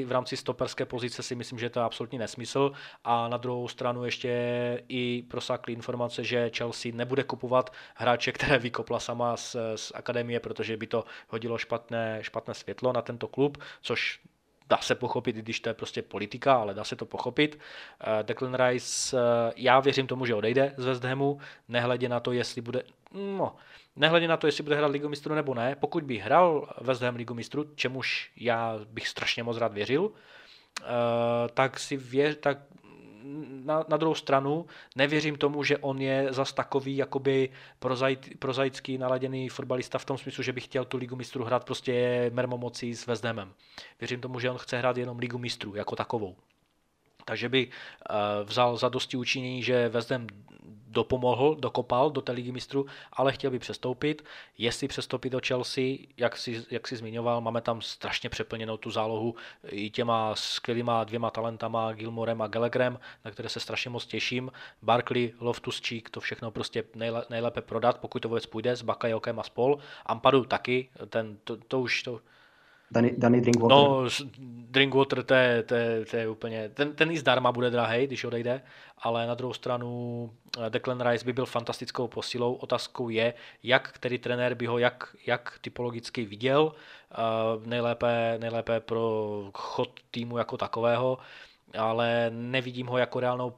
v rámci stoperské pozice si myslím, že to je absolutní nesmysl, a na druhou stranu ještě i prosákly informace, že Chelsea nebude kupovat hráče, které vykopla sama z akademie, protože by to hodilo špatné světlo na tento klub, což dá se pochopit, i když to je prostě politika, ale dá se to pochopit. Declan Rice, já věřím tomu, že odejde z West Hamu, nehledě na to, jestli bude hrát Ligu mistrů nebo ne. Pokud by hrál West Ham Ligu mistrů, čemuž já bych strašně moc rád věřil, tak na druhou stranu nevěřím tomu, že on je zas takový jakoby prozaicky naladěný fotbalista v tom smyslu, že by chtěl tu Ligu mistrů hrát prostě mermomocí s West Hamem. Věřím tomu, že on chce hrát jenom Ligu mistrů jako takovou. Takže by vzal za dosti učinění, že West Ham dokopal do té Ligy mistrů, ale chtěl by přestoupit. Jestli přestoupit do Chelsea, jak si zmiňoval, máme tam strašně přeplněnou tu zálohu i těma skvělýma 2 talentama, Gilmourem a Gallagherem, na které se strašně moc těším. Barkley, Loftus-Cheek, to všechno prostě nejlépe prodat, pokud to vůbec půjde, s Bakayokem a spol. Ampadu taky, ten, to už... To, Danny Drinkwater. No, Drinkwater, to je úplně... Ten jí zdarma bude drahej, když odejde, ale na druhou stranu Declan Rice by byl fantastickou posilou. Otázkou je, jak který trenér by ho jak typologicky viděl, nejlépe pro chod týmu jako takového, ale nevidím ho jako reálnou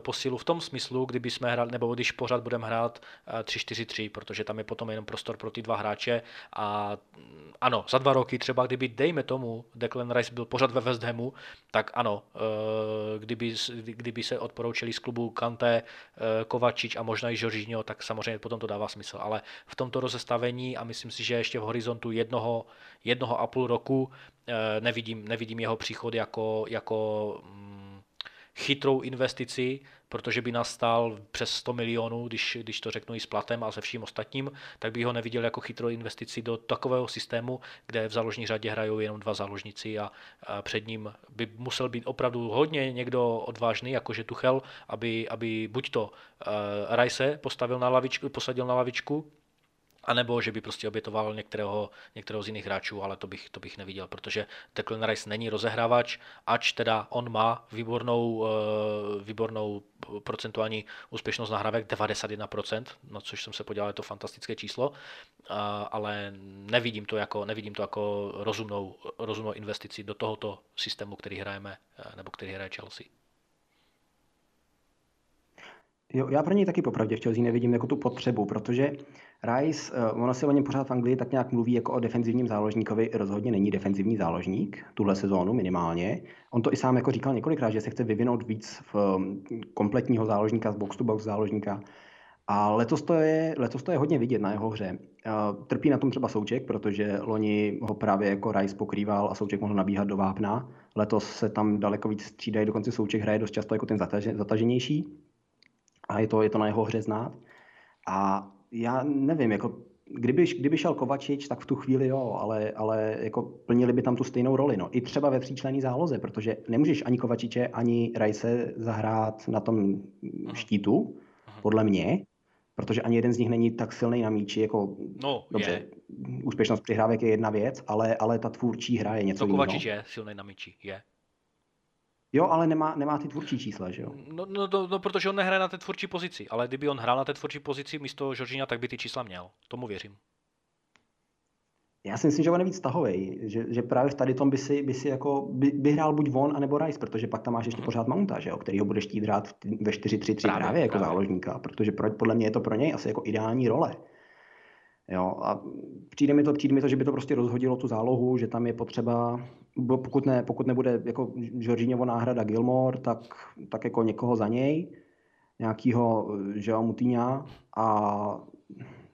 posilu v tom smyslu, kdyby jsme hrali, nebo když pořád budeme hrát 3-4-3, protože tam je potom jenom prostor pro ty dva hráče. A ano, za 2 roky třeba, kdyby, dejme tomu, Declan Rice byl pořád ve West Hamu, tak ano, kdyby se odporoučili z klubu Kanté, Kovačič a možná i Jorginho, tak samozřejmě potom to dává smysl. Ale v tomto rozestavení, a myslím si, že ještě v horizontu jednoho a půl roku, nevidím jeho příchod jako chytrou investici, protože by nás stál přes 100 milionů, když to řeknu i s platem a se vším ostatním, tak bych ho neviděl jako chytrou investici do takového systému, kde v záložní řadě hrajou jenom 2 záložníci a před ním by musel být opravdu hodně někdo odvážný, jakože Tuchel, aby buď to Rice posadil na lavičku, anebo že by prostě obětoval některého z jiných hráčů, ale to bych neviděl, protože Declan Rice není rozehrávač, ač teda on má výbornou procentuální úspěšnost nahrávek 91%, na což jsem se podíval, je to fantastické číslo, ale nevidím to jako rozumnou investici do tohoto systému, který hrajeme, nebo který hraje Chelsea. Jo, já pro něj taky popravdě v Chelsea nevidím jako tu potřebu, protože Rice, ono se o něm pořád v Anglii tak nějak mluví jako o defenzivním záložníkovi, rozhodně není defenzivní záložník, tuhle sezónu minimálně. On to i sám jako říkal několikrát, že se chce vyvinout víc v kompletního záložníka, z box-to-box záložníka. A letos to je hodně vidět na jeho hře. Trpí na tom třeba Souček, protože loni ho právě jako Rice pokrýval a Souček mohl nabíhat do vápna. Letos se tam daleko víc střídají, dokonce Souček hraje dost často jako ten zataženější. A je to na jeho hře znát. A já nevím, jako kdyby šel Kovačič, tak v tu chvíli jo, ale jako plnili by tam tu stejnou roli. No. I třeba ve tříčlenné záloze, protože nemůžeš ani Kovačiče, ani Rice zahrát na tom štítu, podle mě, protože ani jeden z nich není tak silný na míči, jako dobře, úspěšnost přihrávek je jedna věc, ale ta tvůrčí hra je něco jiného. Kovačič je silný na míči, je. Jo, ale nemá ty tvůrčí čísla, že jo? No, protože on nehraje na té tvůrčí pozici, ale kdyby on hrál na té tvůrčí pozici místo Jorginha, tak by ty čísla měl. Tomu věřím. Já si myslím, že on je víc tahovej, že právě v tady tom by hrál buď on, anebo Rice, protože pak tam máš ještě pořád Mounta, že jo, který ho bude chtít hrát ve 4-3-3 právě jako záložníka, protože podle mě je to pro něj asi jako ideální role. Jo, a přijde mi to, že by to prostě rozhodilo tu zálohu, že tam je potřeba, pokud nebude jako Jorginhovo náhrada Gilmore, tak jako někoho za něj, nějakýho Joao Moutinha a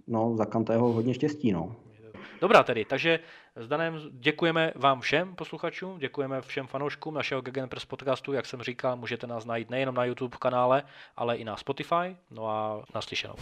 no, za Kantého hodně štěstí, no. Dobrá tedy, takže s Danem děkujeme vám všem posluchačům, děkujeme všem fanouškům našeho Gegenpress podcastu, jak jsem říkal, můžete nás najít nejenom na YouTube kanále, ale i na Spotify, no a naslyšenou.